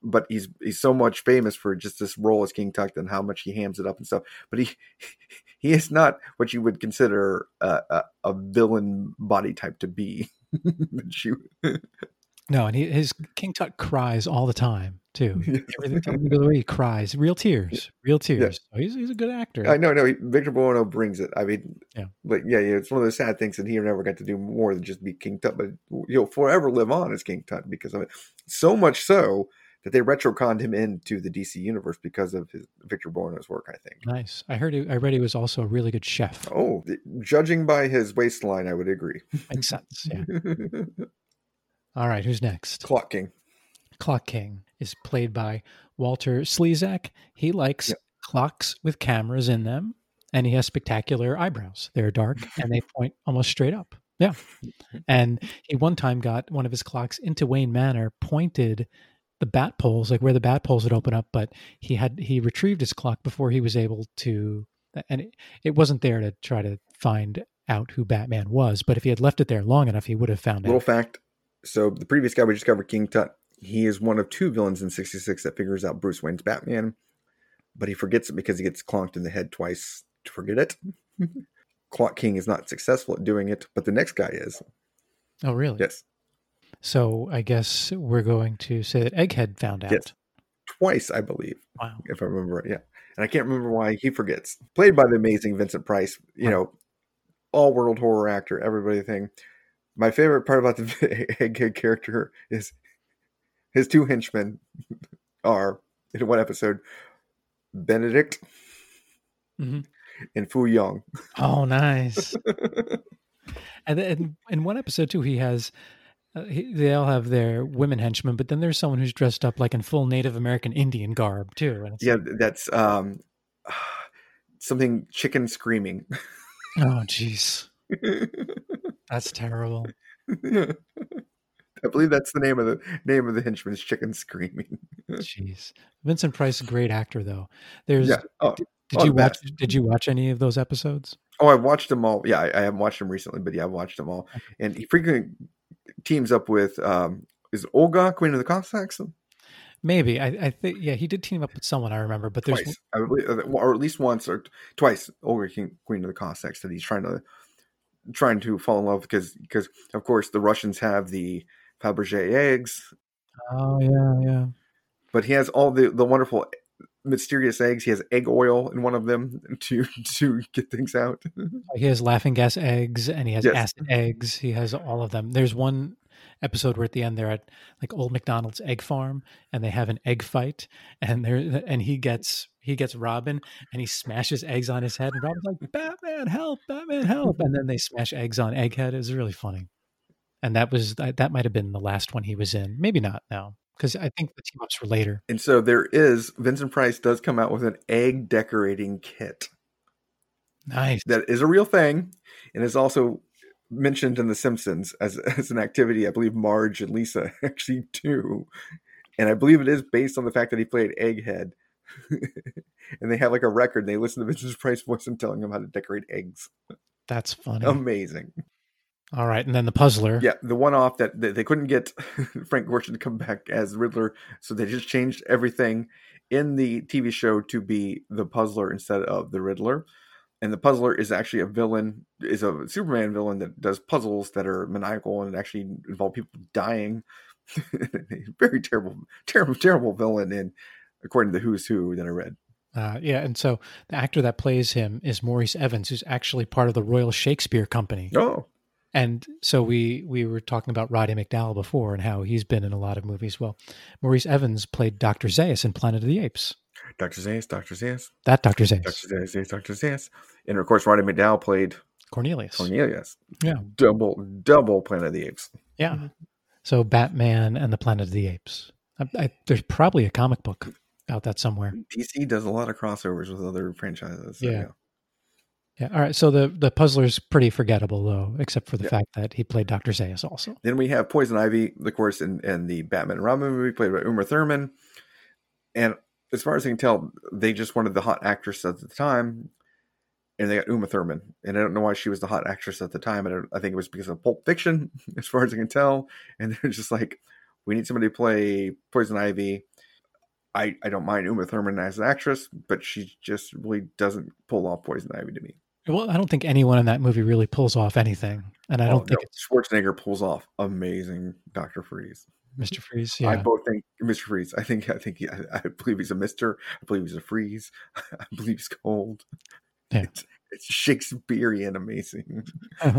But he's so much famous for just this role as King Tut and how much he hams it up and stuff. But he is not what you would consider a villain body type to be. No, and his King Tut cries all the time too. Every he cries, real tears. Yeah. Oh, he's a good actor. I know. Victor Buono brings it. I mean, but it's one of those sad things that he never got to do more than just be King Tut. But he'll forever live on as King Tut because of it. So much so that they retroconned him into the DC universe because of Victor Buono's work. I think. Nice. I read he was also a really good chef. Oh, judging by his waistline, I would agree. Makes sense. Yeah. All right, who's next? Clock King. Clock King is played by Walter Slezak. He likes clocks with cameras in them, and he has spectacular eyebrows. They're dark, and they point almost straight up. Yeah. And he one time got one of his clocks into Wayne Manor, pointed the bat poles, like where the bat poles would open up, but he retrieved his clock before he was able to, and it wasn't there to try to find out who Batman was, but if he had left it there long enough, he would have found it. Little fact. So the previous guy we just covered, King Tut, he is one of two villains in 66 that figures out Bruce Wayne's Batman, but he forgets it because he gets clonked in the head twice to forget it. Clock King is not successful at doing it, but the next guy is. Oh, really? Yes. So I guess we're going to say that Egghead found out. Yes. Twice, I believe. Wow. If I remember right, yeah. And I can't remember why he forgets. Played by the amazing Vincent Price, you know, all-world horror actor, everybody thing. My favorite part about the Egghead character is his two henchmen are, in one episode, Benedict and Fu Young. Oh, nice. And then in one episode, too, he has... they all have their women henchmen, but then there's someone who's dressed up like in full Native American Indian garb, too. And that's something chicken screaming. Oh, jeez. That's terrible. I believe that's the name of the henchman is Chicken Screaming. Jeez, Vincent Price, great actor though. There's. Yeah. Oh, did you watch any of those episodes? Oh, I watched them all. Yeah, I haven't watched them recently, but yeah, I watched them all. Okay. And he frequently teams up with is Olga, Queen of the Cossacks? Maybe I think he did team up with someone I remember, but there's twice. I believe, or at least once or twice, Olga, Queen of the Cossacks, that he's trying to fall in love because of course the Russians have the Fabergé eggs. Oh yeah. But he has all the wonderful mysterious eggs. He has egg oil in one of them to get things out. He has laughing gas eggs and he has acid eggs. He has all of them. There's one episode where at the end they're at like Old MacDonald's egg farm and they have an egg fight and he gets Robin and he smashes eggs on his head and Robin's like, Batman help, and then they smash eggs on Egghead. It was really funny. And that might have been the last one he was in, maybe not now because I think the team ups were later. And so Vincent Price does come out with an egg decorating kit. Nice. That is a real thing and is also mentioned in The Simpsons as an activity I believe Marge and Lisa actually do, and I believe it is based on the fact that he played Egghead. And they have like a record and they listen to Vincent Price's voice and telling him how to decorate eggs. That's funny. Amazing. All right, and then the Puzzler, the one-off that they couldn't get Frank Gorshin to come back as Riddler, so they just changed everything in the TV show to be the Puzzler instead of the Riddler. And the Puzzler is actually a villain, is a Superman villain that does puzzles that are maniacal and actually involve people dying. Very terrible villain, and according to the who's who that I read. Yeah, and so the actor that plays him is Maurice Evans, who's actually part of the Royal Shakespeare Company. Oh. And so we were talking about Roddy McDowall before and how he's been in a lot of movies. Well, Maurice Evans played Dr. Zaius in Planet of the Apes. Dr. Zaius. And of course, Roddy McDowall played Cornelius. Yeah. Double Planet of the Apes. Yeah. Mm-hmm. So Batman and the Planet of the Apes. There's probably a comic book about that somewhere. DC does a lot of crossovers with other franchises. So yeah. Yeah. All right. So the Puzzler's pretty forgettable, though, except for the fact that he played Dr. Zaius also. Then we have Poison Ivy, of course, in the Batman and Robin movie, played by Uma Thurman. And as far as I can tell, they just wanted the hot actress at the time, and they got Uma Thurman. And I don't know why she was the hot actress at the time. I think it was because of Pulp Fiction, as far as I can tell. And they're just like, we need somebody to play Poison Ivy. I don't mind Uma Thurman as an actress, but she just really doesn't pull off Poison Ivy to me. Well, I don't think anyone in that movie really pulls off anything. And Schwarzenegger pulls off amazing Dr. Freeze. Mr. Freeze, yeah. I both think Mr. Freeze. I believe he's a Mister. I believe he's a Freeze. I believe he's cold. Yeah. It's Shakespearean amazing.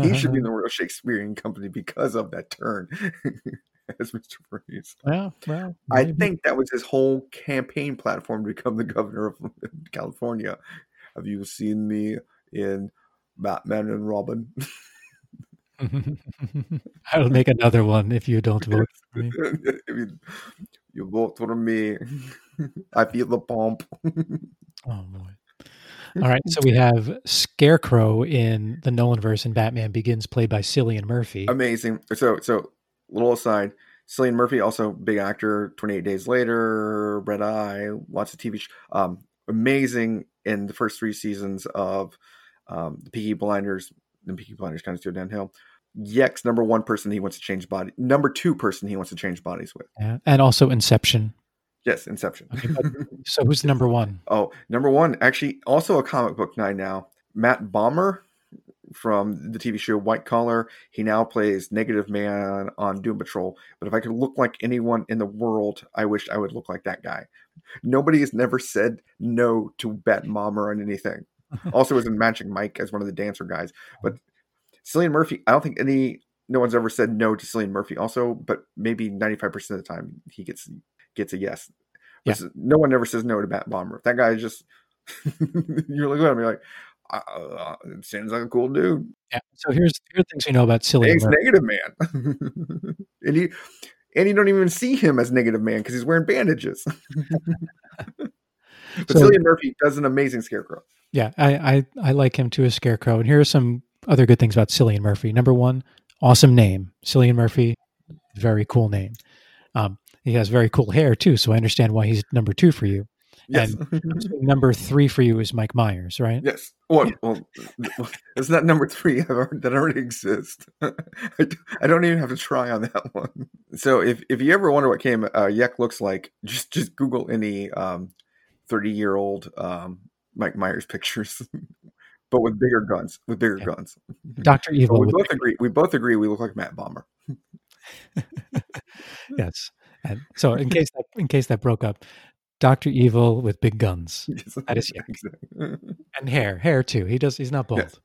He should be in the Royal Shakespearean Company because of that turn as Mr. Freeze. Well, maybe. I think that was his whole campaign platform to become the governor of California. Have you seen me in Batman and Robin? I'll make another one if you don't vote for me. You vote for me. I feel the pump. Oh, boy. All right. So we have Scarecrow in the Nolanverse and Batman Begins, played by Cillian Murphy. Amazing. So little aside, Cillian Murphy, also big actor, 28 Days Later, Red Eye, lots of TV shows. Amazing in the first three seasons of the Peaky Blinders. The Peaky Blinders kind of go downhill. Yex, number one person he wants to change body. Number two person he wants to change bodies with. Yeah. And also Inception. Yes, Inception. Okay, so who's number one? Oh, number one, actually also a comic book guy now. Matt Bomer from the TV show White Collar. He now plays Negative Man on Doom Patrol. But if I could look like anyone in the world, I wish I would look like that guy. Nobody has never said no to Matt Bomer on anything. Also was in Magic Mike as one of the dancer guys. But Cillian Murphy, I don't think no one's ever said no to Cillian Murphy also, but maybe 95% of the time he gets a yes. Yeah. No one ever says no to Matt Bomer. That guy is just, you're looking at him, you're like, it sounds like a cool dude. Yeah. So here's things you know about Cillian Murphy. He's Negative Man. And you don't even see him as Negative Man because he's wearing bandages. But Cillian Murphy does an amazing Scarecrow. Yeah, I like him too as Scarecrow. And here are some other good things about Cillian Murphy. Number one, awesome name. Cillian Murphy, very cool name. He has very cool hair too, so I understand why he's number two for you. Yes. And number three for you is Mike Myers, right? Yes. Well, it's not number three that already exists. I don't even have to try on that one. So if you ever wonder what Yeck looks like, just Google any 30-year-old Mike Myers pictures, but with bigger guns. Dr. Evil. But we both agree. We look like Matt Bomer. Yes. And so, in case that broke up, Dr. Evil with big guns. Yes, that is exactly. And hair too. He's not bald. Yes.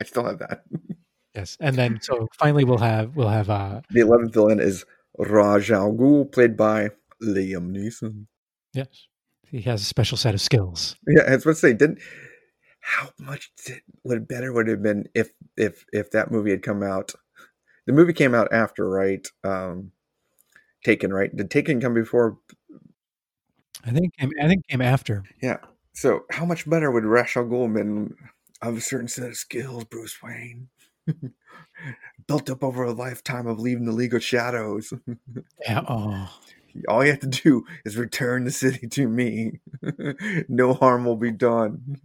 I still have that. Yes, and then so finally we'll have the 11th villain is Ra's al Ghul, played by Liam Neeson. Yes. He has a special set of skills. Yeah, I was about to say, would it have been if that movie had come out? The movie came out after, right? Taken, right? Did Taken come before? I think it came after. Yeah. So how much better would Ra's al Ghul been of a certain set of skills, Bruce Wayne? Built up over a lifetime of leaving the League of Shadows. Yeah. Oh. All you have to do is return the city to me. No harm will be done.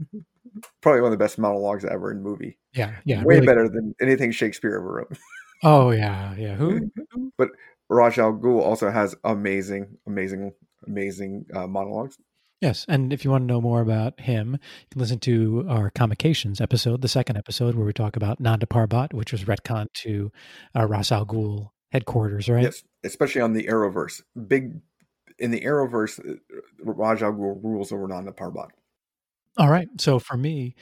Probably one of the best monologues ever in the movie. Yeah. Way really better than anything Shakespeare ever wrote. Oh, yeah. Who? But Ra's al Ghul also has amazing monologues. Yes, and if you want to know more about him, you can listen to our Convocations episode, the second episode, where we talk about Nanda Parbat, which was retconned to Ra's al Ghul headquarters, right? Yes, especially on the Arrowverse. In the Arrowverse, Ra's al Ghul rules over Nanda Parbat. All right, so for me,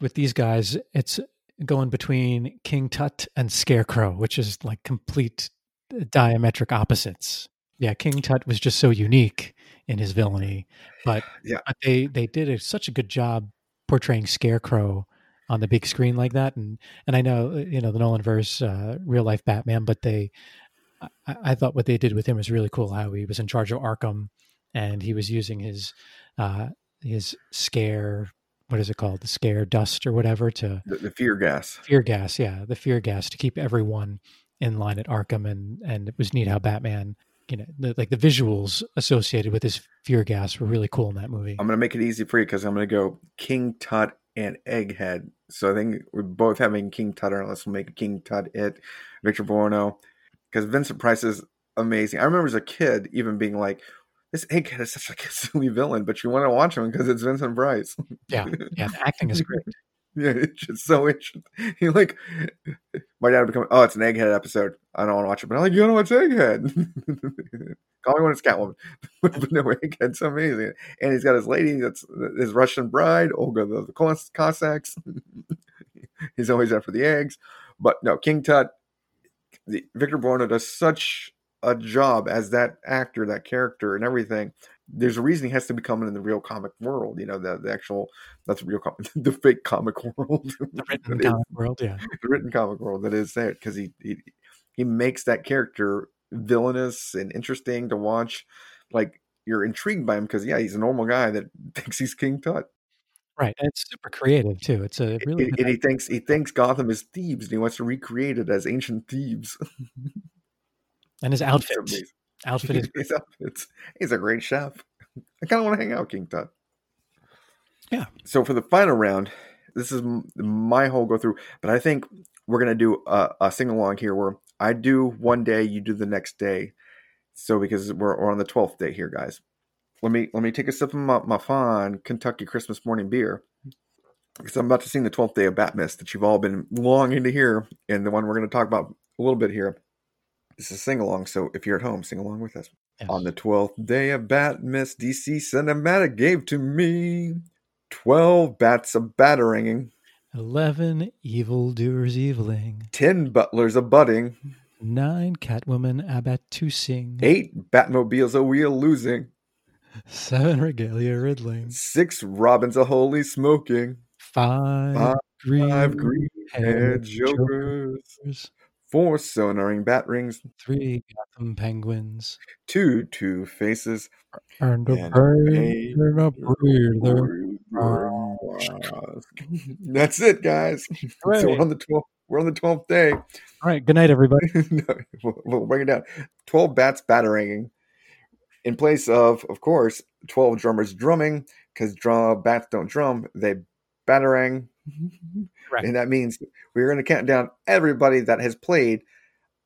with these guys, it's going between King Tut and Scarecrow, which is like complete diametric opposites. Yeah, King Tut was just so unique in his villainy, but they did such a good job portraying Scarecrow on the big screen like that. And I know, the Nolanverse, real life Batman, but I thought what they did with him was really cool. How he was in charge of Arkham, and he was using his scare. What is it called? The scare dust or whatever to the fear gas. Fear gas, yeah, the fear gas to keep everyone in line at Arkham, and it was neat how Batman. The visuals associated with this fear gas were really cool in that movie. I'm going to make it easy for you because I'm going to go King Tut and Egghead. So I think we're both having King Tut, unless we'll make King Tut it, Victor Buono, because Vincent Price is amazing. I remember as a kid even being like, this Egghead is such a silly villain, but you want to watch him because it's Vincent Price. Yeah, the acting is great. Yeah, it's just so interesting. You're like, my dad would become, oh, it's an Egghead episode. I don't want to watch it. But I'm like, you don't want to watch Egghead. Call me when it's Catwoman. But no, Egghead's amazing. And he's got his lady, that's his Russian bride, Olga the Cossacks. He's always after the eggs. But no, King Tut, Victor Buono does such a job as that actor, that character, and everything. There's a reason he has to be coming in the real comic world, the actual, that's real, the fake comic world, the written comic world, yeah, the written comic world that is there, because he makes that character villainous and interesting to watch. Like, you're intrigued by him because he's a normal guy that thinks he's King Tut, right? And it's super creative too. It's a really and he thinks Gotham is Thebes, and he wants to recreate it as ancient Thebes. And his outfit is great. He's a great chef. I kind of want to hang out, King Tut. Yeah. So for the final round, this is my whole go through, but I think we're going to do a sing along here where I do one day, you do the next day. So because we're on the 12th day here, guys. Let me take a sip of my fine Kentucky Christmas morning beer, because I'm about to sing the 12th day of Batmist that you've all been longing to hear, and the one we're going to talk about a little bit here. This is a sing-along, so if you're at home, sing along with us. Yes. On the 12th day of Batmas, DC Cinematic gave to me 12 bats a battering, 11 evildoers eviling, 10 butlers a butting, 9 Catwoman a bat-toosing, 8 Batmobiles a wheel-losing, 7 regalia riddling, 6 Robins a holy smoking, 5 green-haired jokers. 4 sonaring bat rings, 3 Gotham penguins, 2 faces, and a bird, and a breather. That's it, guys. Right. So we're on the 12th day. All right. Good night, everybody. We'll bring it down. 12 bats battering, in place of course, 12 drummers drumming, because bats don't drum; they battering. Right. And that means we're going to count down everybody that has played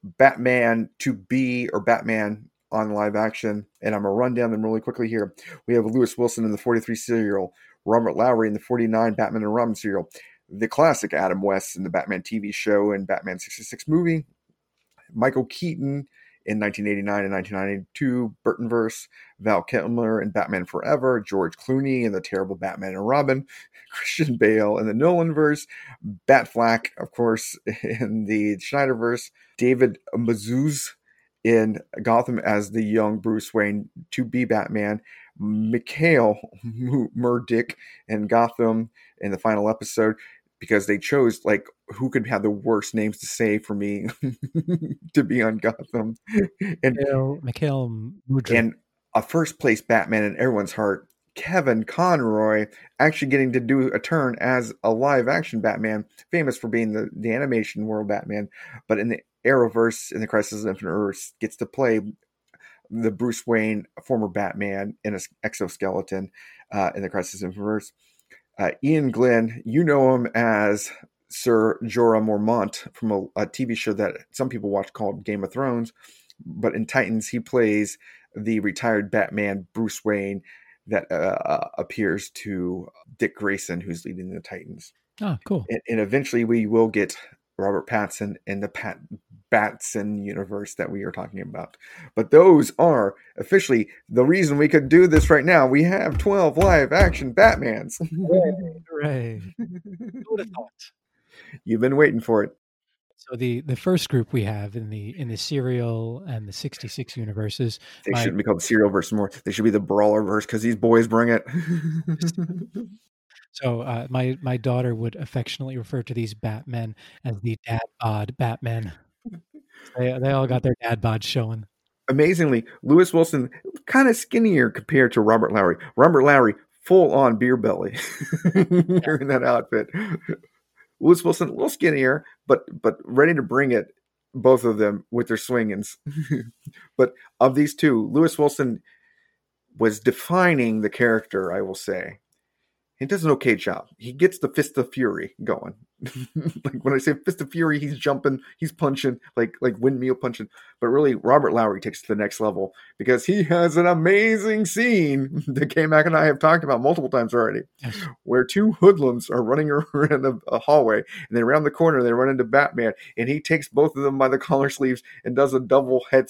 Batman to be or Batman on live action. And I'm going to run down them really quickly here. We have Lewis Wilson in the 43 serial, Robert Lowry in the 49 Batman and Robin serial, the classic Adam West in the Batman TV show and Batman 66 movie, Michael Keaton in 1989 and 1992 Burtonverse, Val Kilmer in Batman Forever, George Clooney in the terrible Batman and Robin, Christian Bale in the Nolanverse, Batflack, of course, in the Schneiderverse, David Mazouz in Gotham as the young Bruce Wayne to be Batman, Mikhail Murdick in Gotham in the final episode, because they chose, like, who could have the worst names to say for me to be on Gotham. And Mikhail Mudrick. And a first-place Batman in everyone's heart, Kevin Conroy, actually getting to do a turn as a live-action Batman, famous for being the animation world Batman, but in the Arrowverse, in the Crisis on Infinite Earths, gets to play the Bruce Wayne, former Batman, in an exoskeleton in the Crisis on Infinite Earths. Ian Glenn, you know him as Sir Jorah Mormont from a TV show that some people watch called Game of Thrones. But in Titans, he plays the retired Batman, Bruce Wayne, that appears to Dick Grayson, who's leading the Titans. Oh, cool. And eventually we will get Robert Pattinson and the Batson universe that we are talking about. But those are officially the reason we could do this right now. We have 12 live action Batmans. Hooray. Who would have thought? You've been waiting for it. So the first group we have in the Serial and the 66 universes. They shouldn't be called the Serial verse more. They should be the Brawler verse because these boys bring it. So my daughter would affectionately refer to these Batmen as the dad bod Batmen. They all got their dad bod showing. Amazingly, Lewis Wilson kind of skinnier compared to Robert Lowry. Robert Lowry full on beer belly wearing that outfit. Lewis Wilson a little skinnier, but ready to bring it. Both of them with their swingings. But of these two, Lewis Wilson was defining the character. I will say. He does an okay job. He gets the Fist of Fury going. Like when I say Fist of Fury, he's jumping, he's punching, like windmill punching. But really, Robert Lowry takes it to the next level because he has an amazing scene that K-Mac and I have talked about multiple times already, where two hoodlums are running around a hallway, and then around the corner they run into Batman, and he takes both of them by the collar sleeves and does a double head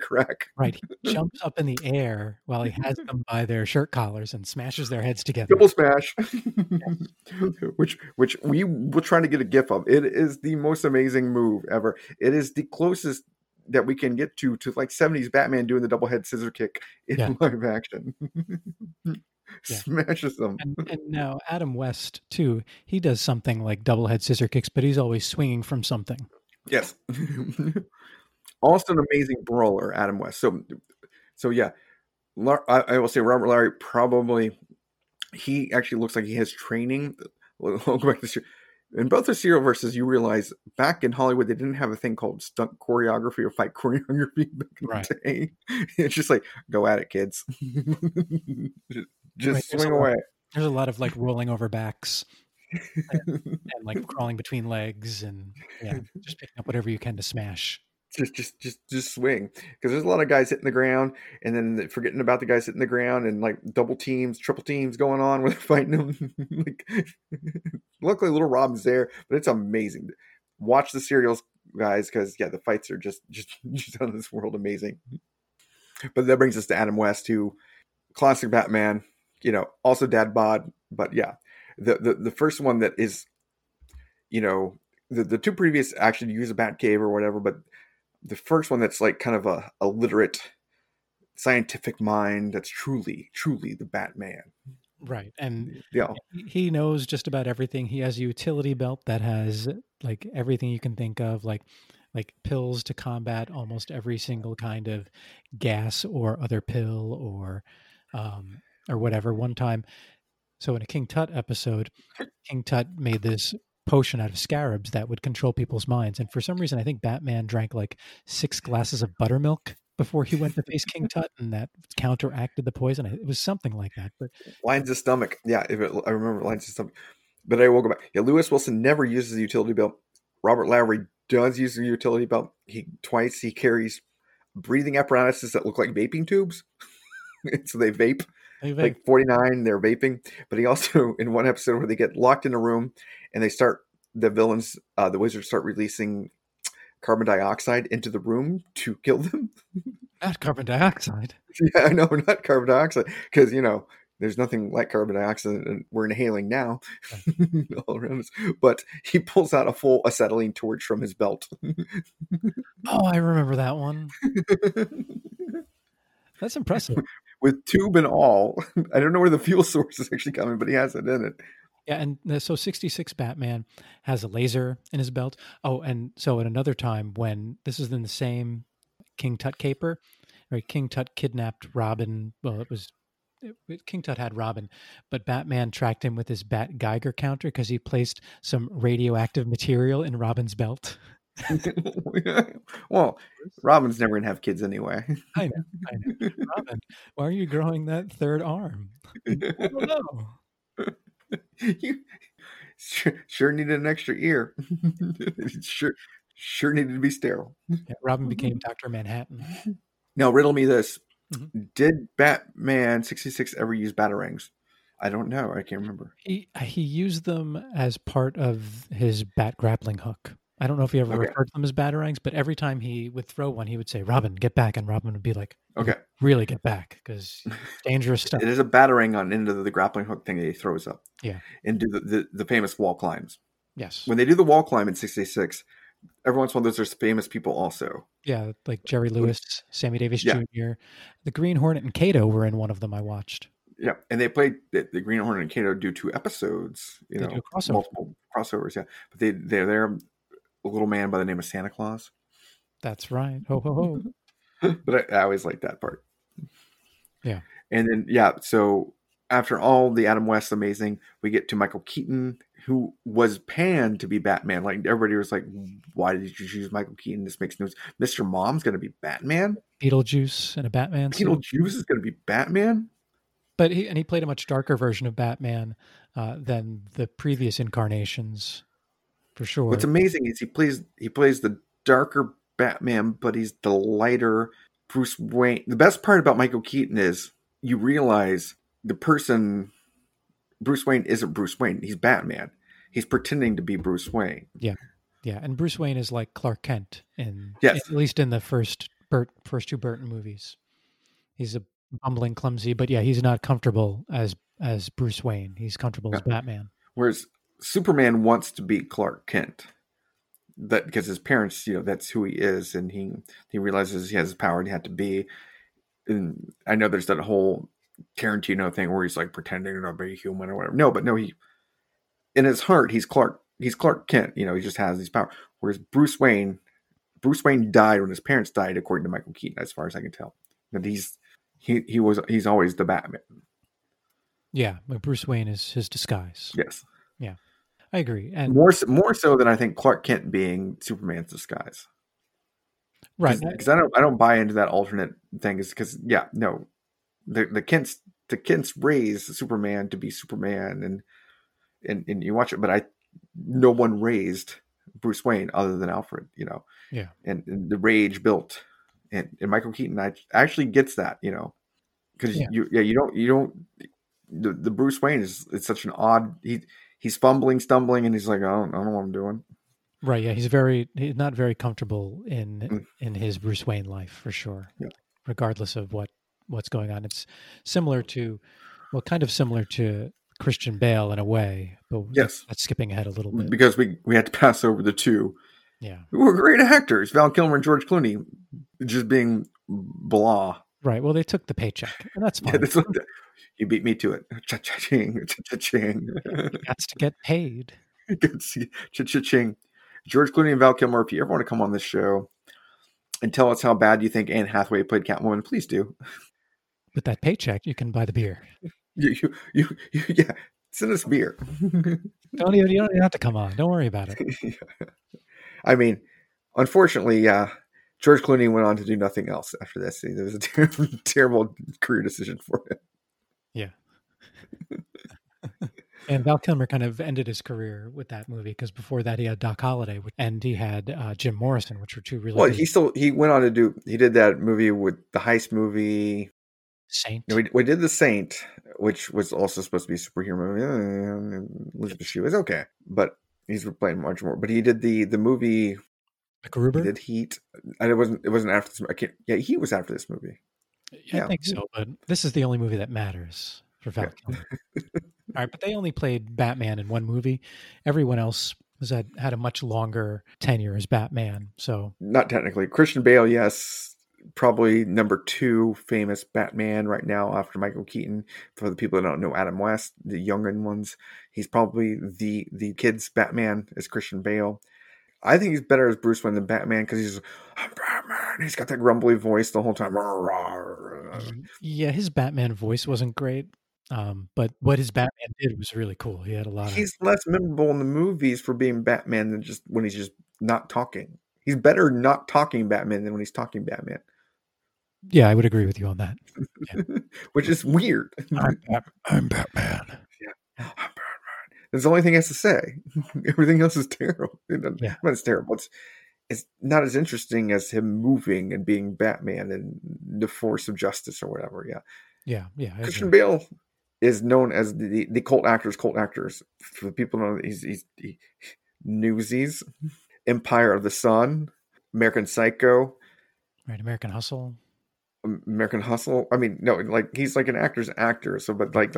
crack. Right, he jumps up in the air while he has them by their shirt collars and smashes their heads together. Double smash, which we were trying to get a gif of. It is the most amazing move ever. It is the closest that we can get to like 70s Batman doing the double head scissor kick in live action. Smashes them. And now Adam West too. He does something like double head scissor kicks, but he's always swinging from something. Yes. Also an amazing brawler, Adam West. So yeah, I will say Robert Lowry probably, he actually looks like he has training. We'll go back to this year. In both the Serial verses, you realize back in Hollywood, they didn't have a thing called stunt choreography or fight choreography back in the day. It's just like, go at it, kids. Just swing away. There's a lot of like rolling over backs and like crawling between legs and just picking up whatever you can to smash. Just swing, because there's a lot of guys hitting the ground and then forgetting about the guys hitting the ground and like double teams, triple teams going on when they're fighting them. Like, luckily, Little Robin's there, but it's amazing. Watch the Serials, guys, because the fights are just out of this world amazing. But that brings us to Adam West, who classic Batman, also dad bod, but the first one that is, the two previous actually use a Batcave or whatever, but the first one that's like kind of a literate scientific mind that's truly the Batman. Right. And he knows just about everything. He has a utility belt that has like everything you can think of, like pills to combat almost every single kind of gas or other pill or whatever. One time, so in a King Tut episode, King Tut made this potion out of scarabs that would control people's minds, and for some reason I think Batman drank like 6 glasses of buttermilk before he went to face King Tut, and that counteracted the poison. It was something like that, but lines of stomach. I remember lines of stomach, but I will go back. Lewis Wilson never uses the utility belt. Robert Lowry does use the utility belt. He carries breathing apparatuses that look like vaping tubes. So they vape. Like 49, they're vaping. But he also, in one episode where they get locked in a room and they start, the wizards start releasing carbon dioxide into the room to kill them. Not carbon dioxide. Yeah, I know, not carbon dioxide. Because, there's nothing like carbon dioxide and we're inhaling now. Right. All around us. But he pulls out a full acetylene torch from his belt. Oh, I remember that one. That's impressive. With tube and all. I don't know where the fuel source is actually coming, but he has it in it. Yeah, and so 66 Batman has a laser in his belt. Oh, and so at another time when this is in the same King Tut caper, right? King Tut kidnapped Robin. Well, King Tut had Robin, but Batman tracked him with his Bat Geiger counter because he placed some radioactive material in Robin's belt. Well, Robin's never gonna have kids anyway. I know. Robin, why are you growing that third arm? I don't know. You sure needed an extra ear. Sure needed to be sterile. Yeah, Robin became Dr. Manhattan. Now riddle me this. Mm-hmm. Did Batman 66 ever use batarangs? I don't know. I can't remember. He used them as part of his bat grappling hook. I don't know if he ever referred to them as batarangs, but every time he would throw one, he would say, "Robin, get back." And Robin would be like, "Okay, really get back," because dangerous stuff. It is a batarang on end of the grappling hook thing that he throws up. Yeah. And do the famous wall climbs. Yes. When they do the wall climb in 66, every once in a while, those are famous people also. Yeah, like Jerry Lewis, Sammy Davis Jr. The Green Hornet and Kato were in one of them I watched. Yeah, and they played the Green Hornet and Kato do two episodes. They do crossover. Multiple crossovers, yeah. But they're there. A little man by the name of Santa Claus. That's right. Ho, ho, ho. But I always like that part. Yeah. And then, yeah, so after all the Adam West amazing, we get to Michael Keaton, who was panned to be Batman. Like, everybody was like, why did you choose Michael Keaton? This makes no sense. Mr. Mom's going to be Batman. Beetlejuice and a Batman. Beetlejuice is going to be Batman. But he played a much darker version of Batman than the previous incarnations. For sure. What's amazing is he plays the darker Batman, but he's the lighter Bruce Wayne. The best part about Michael Keaton is you realize the person Bruce Wayne isn't Bruce Wayne. He's Batman. He's pretending to be Bruce Wayne. Yeah, yeah. And Bruce Wayne is like Clark Kent, at least in the first two Burton movies, he's a bumbling, clumsy. But yeah, he's not comfortable as Bruce Wayne. He's comfortable as Batman. Whereas Superman wants to be Clark Kent, because his parents, that's who he is, and he realizes he has his power and he had to be. And I know there's that whole Tarantino thing where he's like pretending to be human or whatever. No, but no, he in his heart he's Clark Kent. He just has these power. Whereas Bruce Wayne died when his parents died, according to Michael Keaton, as far as I can tell. But he's always the Batman. Yeah, Bruce Wayne is his disguise. Yes. Yeah. I agree, and more so than I think Clark Kent being Superman's disguise, right? Because I don't buy into that alternate thing. Is because the Kents raised Superman to be Superman, and you watch it, but no one raised Bruce Wayne other than Alfred, Yeah, and the rage built, and Michael Keaton actually gets that, because you don't the Bruce Wayne is it's such an odd he. He's fumbling, stumbling, and he's like, I don't know what I'm doing. Right, yeah. He's not very comfortable in his Bruce Wayne life, for sure, regardless of what's going on. It's kind of similar to Christian Bale in a way, but that's skipping ahead a little bit. Because we had to pass over the two who were great actors, Val Kilmer and George Clooney, just being blah. Right, well, they took the paycheck, and that's fine. You beat me to it. Cha-cha-ching. Cha-cha-ching. That's to get paid. Cha-cha-ching. George Clooney and Val Kilmer, if you ever want to come on this show and tell us how bad you think Anne Hathaway played Catwoman, please do. With that paycheck, you can buy the beer. Yeah. Send us beer. You don't even have to come on. Don't worry about it. I mean, unfortunately, George Clooney went on to do nothing else after this. It was a terrible career decision for him. Yeah. And Val Kilmer kind of ended his career with that movie, because before that he had Doc Holliday and he had Jim Morrison, which were two really good. He went on to do, he did that movie with the heist movie. Saint. We did The Saint, which was also supposed to be a superhero movie. Elizabeth Shue was okay, but he's playing much more. But he did the movie. MacGruber? He did Heat. And it wasn't after this. He was after this movie. Yeah, I think so, but this is the only movie that matters for Val Kilmer. All right, but they only played Batman in one movie. Everyone else had a much longer tenure as Batman. So not technically. Christian Bale, yes, probably number two famous Batman right now after Michael Keaton. For the people that don't know Adam West, the younger ones, he's probably the kid's Batman is Christian Bale. I think he's better as Bruce Wayne than Batman because he's I'm Batman. He's got that grumbly voice the whole time. Yeah, his Batman voice wasn't great, but what his Batman did was really cool. He had a lot of... He's less memorable in the movies for being Batman than just when he's just not talking. He's better not talking Batman than when he's talking Batman. Yeah, I would agree with you on that. Yeah. Which is weird. I'm Batman. Yeah, I'm Batman. That's the only thing he has to say. Everything else is terrible. Yeah. It's terrible. It's it's not as interesting as him moving and being Batman and the force of justice or whatever. Yeah. Christian Bale is known as the cult actors. For the people who know, he's Newsies, Empire of the Sun, American Psycho, right? American Hustle. I mean, no, like he's like an actor's actor. So, but like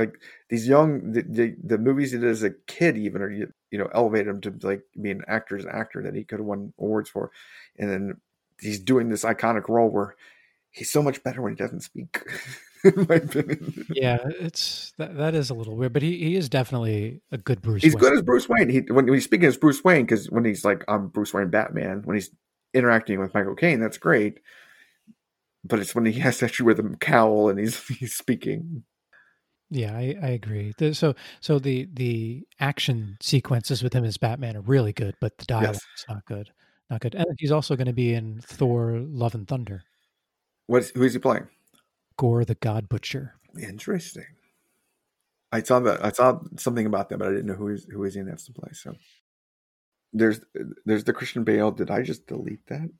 these young, the movies he did as a kid, even, or you know, elevated him to like be an actor's actor that he could have won awards for. And then he's doing this iconic role where he's so much better when he doesn't speak. In my opinion. Yeah, it's that is a little weird, but he is definitely a good Bruce. He's Wayne. Good as Bruce Wayne. When he's speaking as Bruce Wayne, because when he's like, I'm Bruce Wayne, Batman. When he's interacting with Michael Caine, that's great. But it's when he has to actually wear the cowl and he's speaking. Yeah, I agree. So the action sequences with him as Batman are really good, but the dialogue is not good. And he's also going to be in Thor: Love and Thunder. Who is he playing? Gore the God Butcher. Interesting. I saw something about that, but I didn't know who is in that's to play. So there's the Christian Bale. Did I just delete that?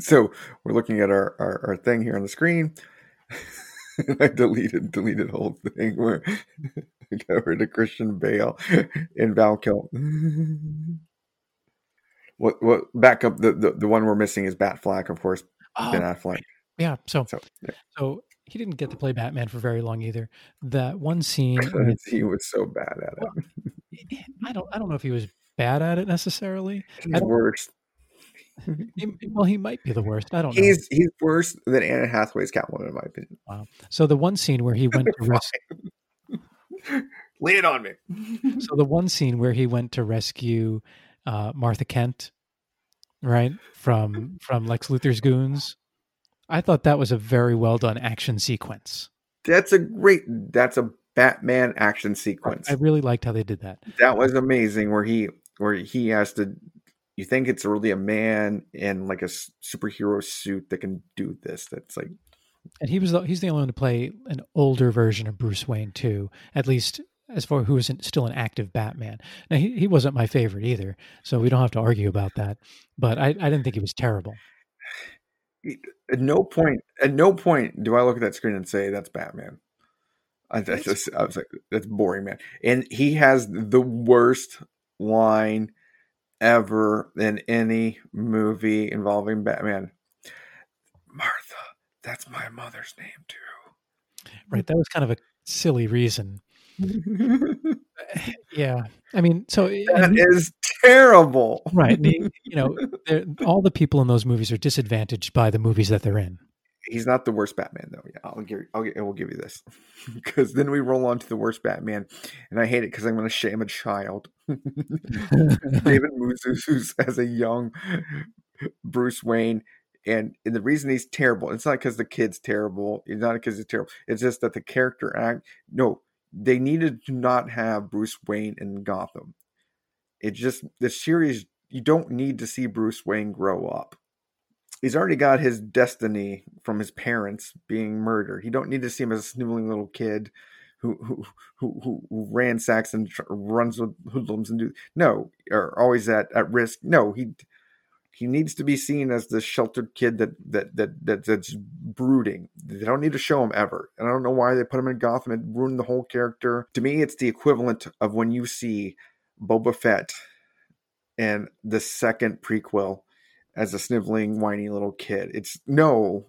So we're looking at our thing here on the screen. I deleted the whole thing where I got rid of Christian Bale and Val Kilmer. What back up the one we're missing is Batfleck, of course. Oh, Ben Affleck. Yeah, so he didn't get to play Batman for very long either. That one scene he was so bad at it. I don't know if he was bad at it necessarily. He's worse. Well, he might be the worst. I don't know. He's worse than Anne Hathaway's Catwoman, in my opinion. Wow. So the one scene where he went to rescue, lay it on me. So the one scene where he went to rescue Martha Kent, right, from Lex Luthor's goons. I thought that was a very well done action sequence. That's a Batman action sequence. I really liked how they did that. That was amazing. Where he has to. You think it's really a man in like a superhero suit that can do this. That's like, and he's the only one to play an older version of Bruce Wayne too, at least as far who isn't still an active Batman. Now he wasn't my favorite either, so we don't have to argue about that. But I didn't think he was terrible. At no point do I look at that screen and say that's Batman. I was like, that's boring, man. And he has the worst line ever in any movie involving Batman. Martha, that's my mother's name too. Right, that was kind of a silly reason. Yeah, I mean, so that is terrible, right? You know, all the people in those movies are disadvantaged by the movies that they're in. He's not the worst Batman, though. Yeah, I will give you this, because then we roll on to the worst Batman, and I hate it because I'm going to shame a child. David Mazzucchellis as a young Bruce Wayne, and the reason he's terrible, it's not because the kid's terrible. It's not because it's terrible. It's just that the character act. No, they needed to not have Bruce Wayne in Gotham. It just the series. You don't need to see Bruce Wayne grow up. He's already got his destiny from his parents being murdered. You don't need to see him as a sniveling little kid who ransacks and runs with hoodlums and are always at risk. No, he needs to be seen as the sheltered kid that's brooding. They don't need to show him ever, and I don't know why they put him in Gotham and ruined the whole character. To me, it's the equivalent of when you see Boba Fett in the second prequel as a sniveling, whiny little kid. It's no.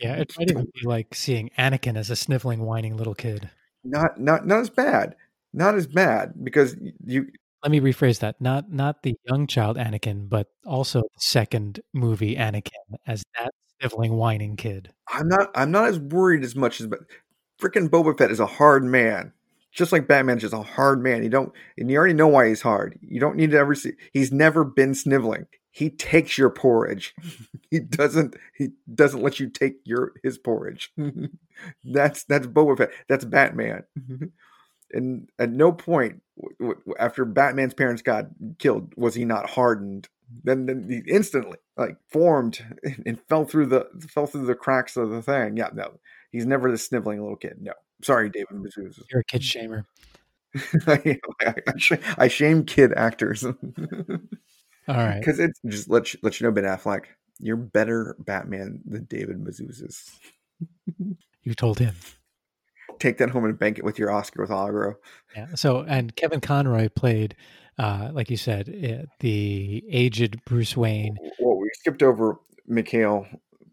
Yeah, it might even be like seeing Anakin as a sniveling, whining little kid. Not as bad. Not as bad, because you. Let me rephrase that. Not the young child Anakin, but also the second movie Anakin as that sniveling, whining kid. I'm not as worried as much as, but freaking Boba Fett is a hard man. Just like Batman's just a hard man. You already know why he's hard. You don't need to ever see. He's never been sniveling. He takes your porridge. He doesn't let you take his porridge. That's Boba Fett. That's Batman. And at no point after Batman's parents got killed was he not hardened. Then he instantly like formed and fell through the cracks of the thing. Yeah, no, he's never the sniveling little kid. No, sorry, David Mazzucchellis. You're a kid shamer. I shame kid actors. All right. Because it just let you know, Ben Affleck, you're better Batman than David Mazuzas. You told him. Take that home and bank it with your Oscar with Agro. Yeah. So, and Kevin Conroy played, like you said, the aged Bruce Wayne. Well, we skipped over Mikhail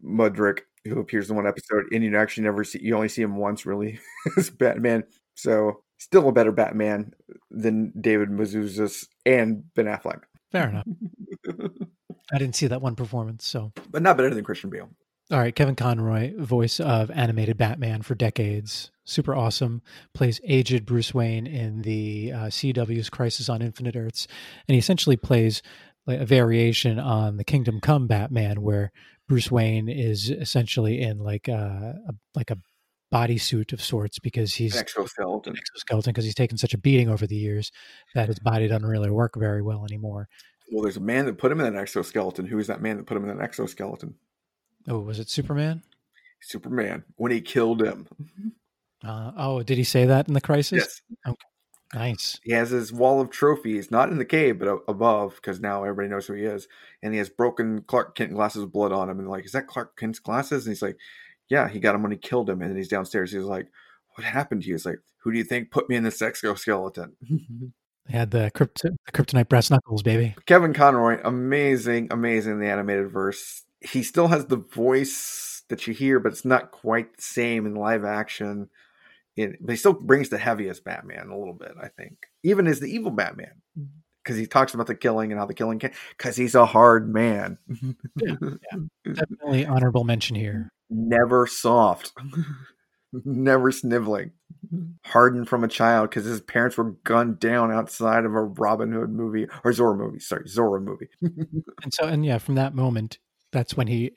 Mudrick, who appears in one episode, and you actually never see, you only see him once really as Batman. So, still a better Batman than David Mazuzas and Ben Affleck. Fair enough. I didn't see that one performance, so. But not better than Christian Bale. All right, Kevin Conroy, voice of animated Batman for decades, super awesome, plays aged Bruce Wayne in the CW's Crisis on Infinite Earths, and he essentially plays a variation on the Kingdom Come Batman, where Bruce Wayne is essentially in like a bodysuit of sorts because he's an exoskeleton because he's taken such a beating over the years that his body doesn't really work very well anymore. Well, there's a man that put him in an exoskeleton. Who is that man that put him in an exoskeleton? Oh, was it Superman? Superman, when he killed him. Did he say that in the Crisis? Yes. Okay. Nice. He has his wall of trophies, not in the cave, but above, because now everybody knows who he is. And he has broken Clark Kent glasses of blood on him. And like, is that Clark Kent's glasses? And he's like, yeah, he got him when he killed him. And then he's downstairs. He's like, what happened to you? He's like, who do you think put me in this exoskeleton? They had the kryptonite brass knuckles, baby. Kevin Conroy, amazing in the animated verse. He still has the voice that you hear, but it's not quite the same in live action. But he still brings the heaviest Batman a little bit, I think. Even as the evil Batman. Because he talks about the killing and how the killing can. Because he's a hard man. Yeah. Definitely honorable mention here. Never soft. Never sniveling. Hardened from a child because his parents were gunned down outside of a Robin Hood movie. Or Zorro movie. And from that moment, that's when he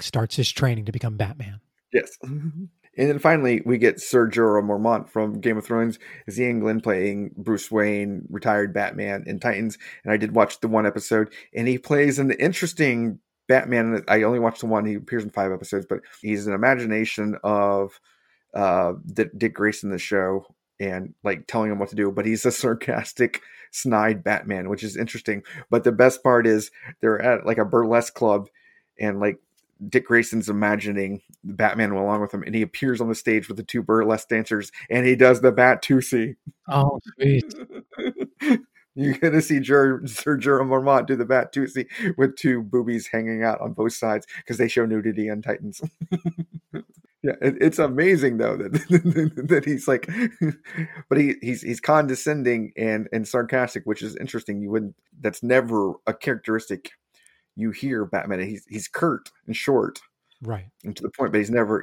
starts his training to become Batman. Yes. And then finally, we get Sir Jorah Mormont from Game of Thrones, Z England, playing Bruce Wayne, retired Batman in Titans. And I did watch the one episode, and he plays an interesting Batman. I only watched the one. He appears in 5 episodes, but he's an imagination of Dick Grayson, the show, and telling him what to do. But he's a sarcastic, snide Batman, which is interesting. But the best part is they're at a burlesque club, and Dick Grayson's imagining Batman along with him, and he appears on the stage with the 2 burlesque dancers, and he does the Bat-Tootsie. Oh, sweet. You're going to see Sir Jorah Mormont do the Bat-Tootsie with 2 boobies hanging out on both sides because they show nudity on Titans. Yeah, it's amazing though that he's but he's condescending and sarcastic, which is interesting. That's never a characteristic. You hear Batman, he's curt and short, right, and to the point, but he's never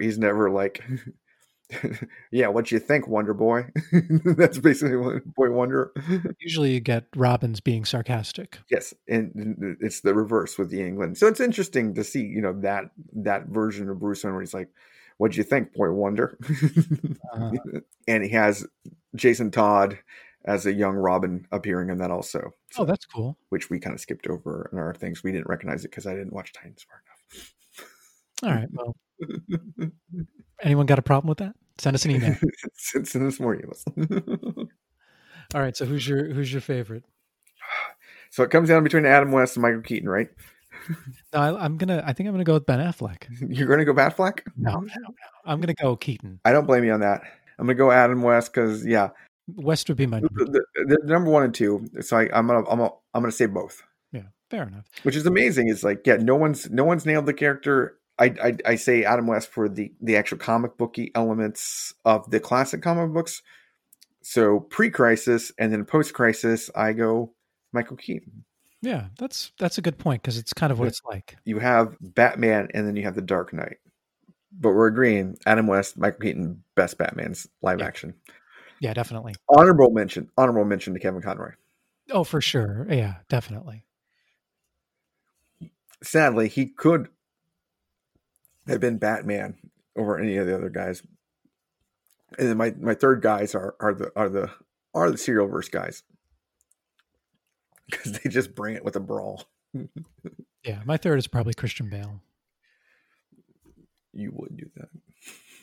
yeah, what you think, Wonder Boy? That's basically Boy Wonder. Usually you get Robins being sarcastic. Yes, and it's the reverse with the England. So it's interesting to see, that version of Bruce Wayne where he's like, what do you think, Boy Wonder? And he has Jason Todd as a young Robin appearing in that also. So, oh, that's cool. Which we kind of skipped over in our things. We didn't recognize it because I didn't watch Titans far enough. All right, well. Anyone got a problem with that? Send us an email. Send us more emails. All right, so who's your favorite? So it comes down between Adam West and Michael Keaton, right? No, I think I'm going to go with Ben Affleck. You're going to go Batfleck? No. I'm going to go Keaton. I don't blame you on that. I'm going to go Adam West because, yeah. West would be my the number 1 and 2. So I'm gonna say both. Yeah, fair enough. Which is amazing. It's no one's nailed the character. I say Adam West for the actual comic booky elements of the classic comic books. So pre-Crisis and then post-Crisis, I go Michael Keaton. Yeah, that's a good point because it's kind of what it's like. You have Batman and then you have the Dark Knight, but we're agreeing Adam West, Michael Keaton, best Batman's live action. Yeah, definitely. Honorable mention to Kevin Conroy. Oh, for sure. Yeah, definitely. Sadly, he could have been Batman over any of the other guys. And then my third guys are the Serialverse guys. Because they just bring it with a brawl. Yeah, my third is probably Christian Bale. You would do that.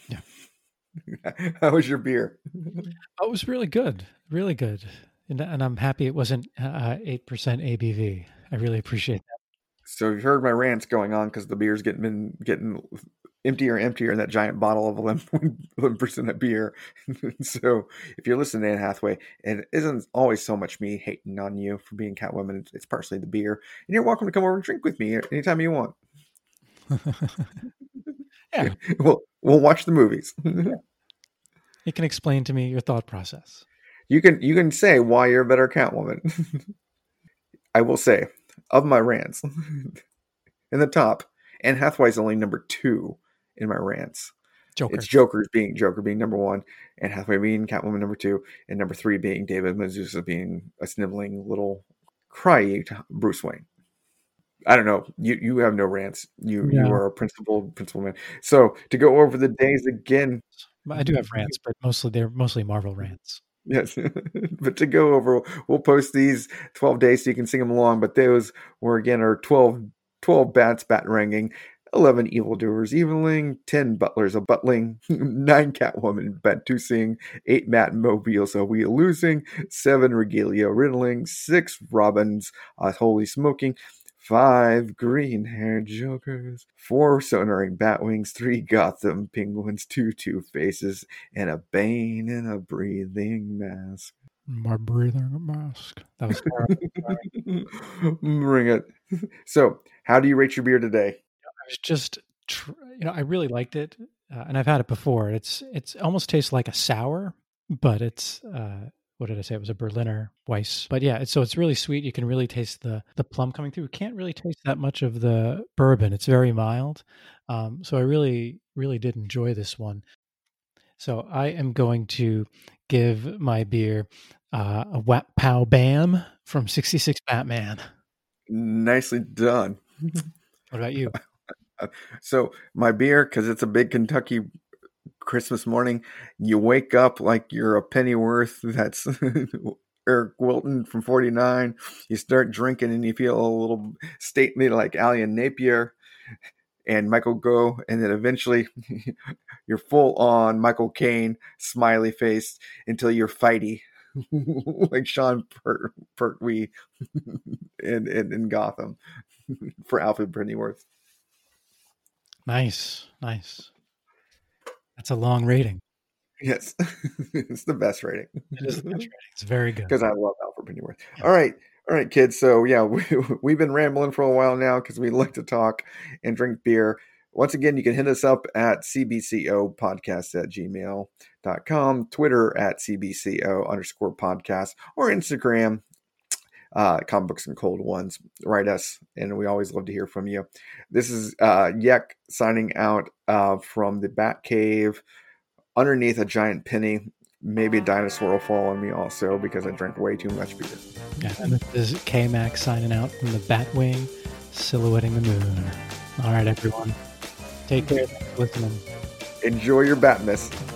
Yeah. How was your beer? Oh, it was really good. And I'm happy it wasn't 8% ABV. I really appreciate that. So you've heard my rants going on because the beer's getting emptier and emptier in that giant bottle of 11% of beer. So if you're listening to Anne Hathaway, it isn't always so much me hating on you for being Catwoman. It's partially the beer. And you're welcome to come over and drink with me anytime you want. Yeah. We'll watch the movies. You can explain to me your thought process. You can say why you're a better Catwoman. I will say, of my rants, in the top, Anne Hathaway's only number 2 in my rants. Joker. It's Joker being number 1, Anne Hathaway being Catwoman number 2, and number 3 being David Mazzucchelli being a sniveling little crying Bruce Wayne. I don't know. You have no rants. You are a principled man. So to go over the days again, I do have rants, but they're mostly Marvel rants. Yes, but to go over, we'll post these 12 days so you can sing them along. But those were, again, are 12 bats bat-ranging, 11 evildoers eviling, 10 butlers a-butling, 9 Catwoman bat-toosing, 8 Matt Mobiles a-wheel-losing, 7 Regalia riddling, 6 Robins a-holy smoking, 5 green-haired Jokers, 4 sonoring Batwings, 3 Gotham Penguins, 2 Two-Faces, and a Bane and a breathing mask. My breathing mask. That was horrible. Bring it. So, how do you rate your beer today? I was just, I really liked it, and I've had it before. It's almost tastes like a sour, but it's. What did I say? It was a Berliner Weiss. But yeah, it's really sweet. You can really taste the plum coming through. You can't really taste that much of the bourbon. It's very mild. So I really, really did enjoy this one. So I am going to give my beer a Wap Pow Bam from 66 Batman. Nicely done. What about you? So my beer, because it's a big Kentucky Christmas morning, you wake up like you're a pennyworth. That's Eric Wilton from 49. You start drinking and you feel a little stately like Alien Napier and Michael Gough, and then eventually you're full on Michael Caine, smiley faced, until you're fighty like Sean Pertwee in Gotham for Alfred Pennyworth. Nice. That's a long rating. Yes. It's the best rating. It is the best rating. It's very good. Because I love Alfred Pennyworth. Yeah. All right, kids. So, yeah, we've been rambling for a while now because we like to talk and drink beer. Once again, you can hit us up at cbcopodcast@gmail.com, Twitter at cbco_podcast, or Instagram, Comic Books and Cold Ones. Write us, and we always love to hear from you. This is Yek signing out from the Bat Cave underneath a giant penny. Maybe a dinosaur will fall on me also because I drank way too much beer. Yeah, and this is K-Max signing out from the Bat Wing, silhouetting the moon. All right, everyone. Take care. Thanks for listening. Enjoy your Batmas.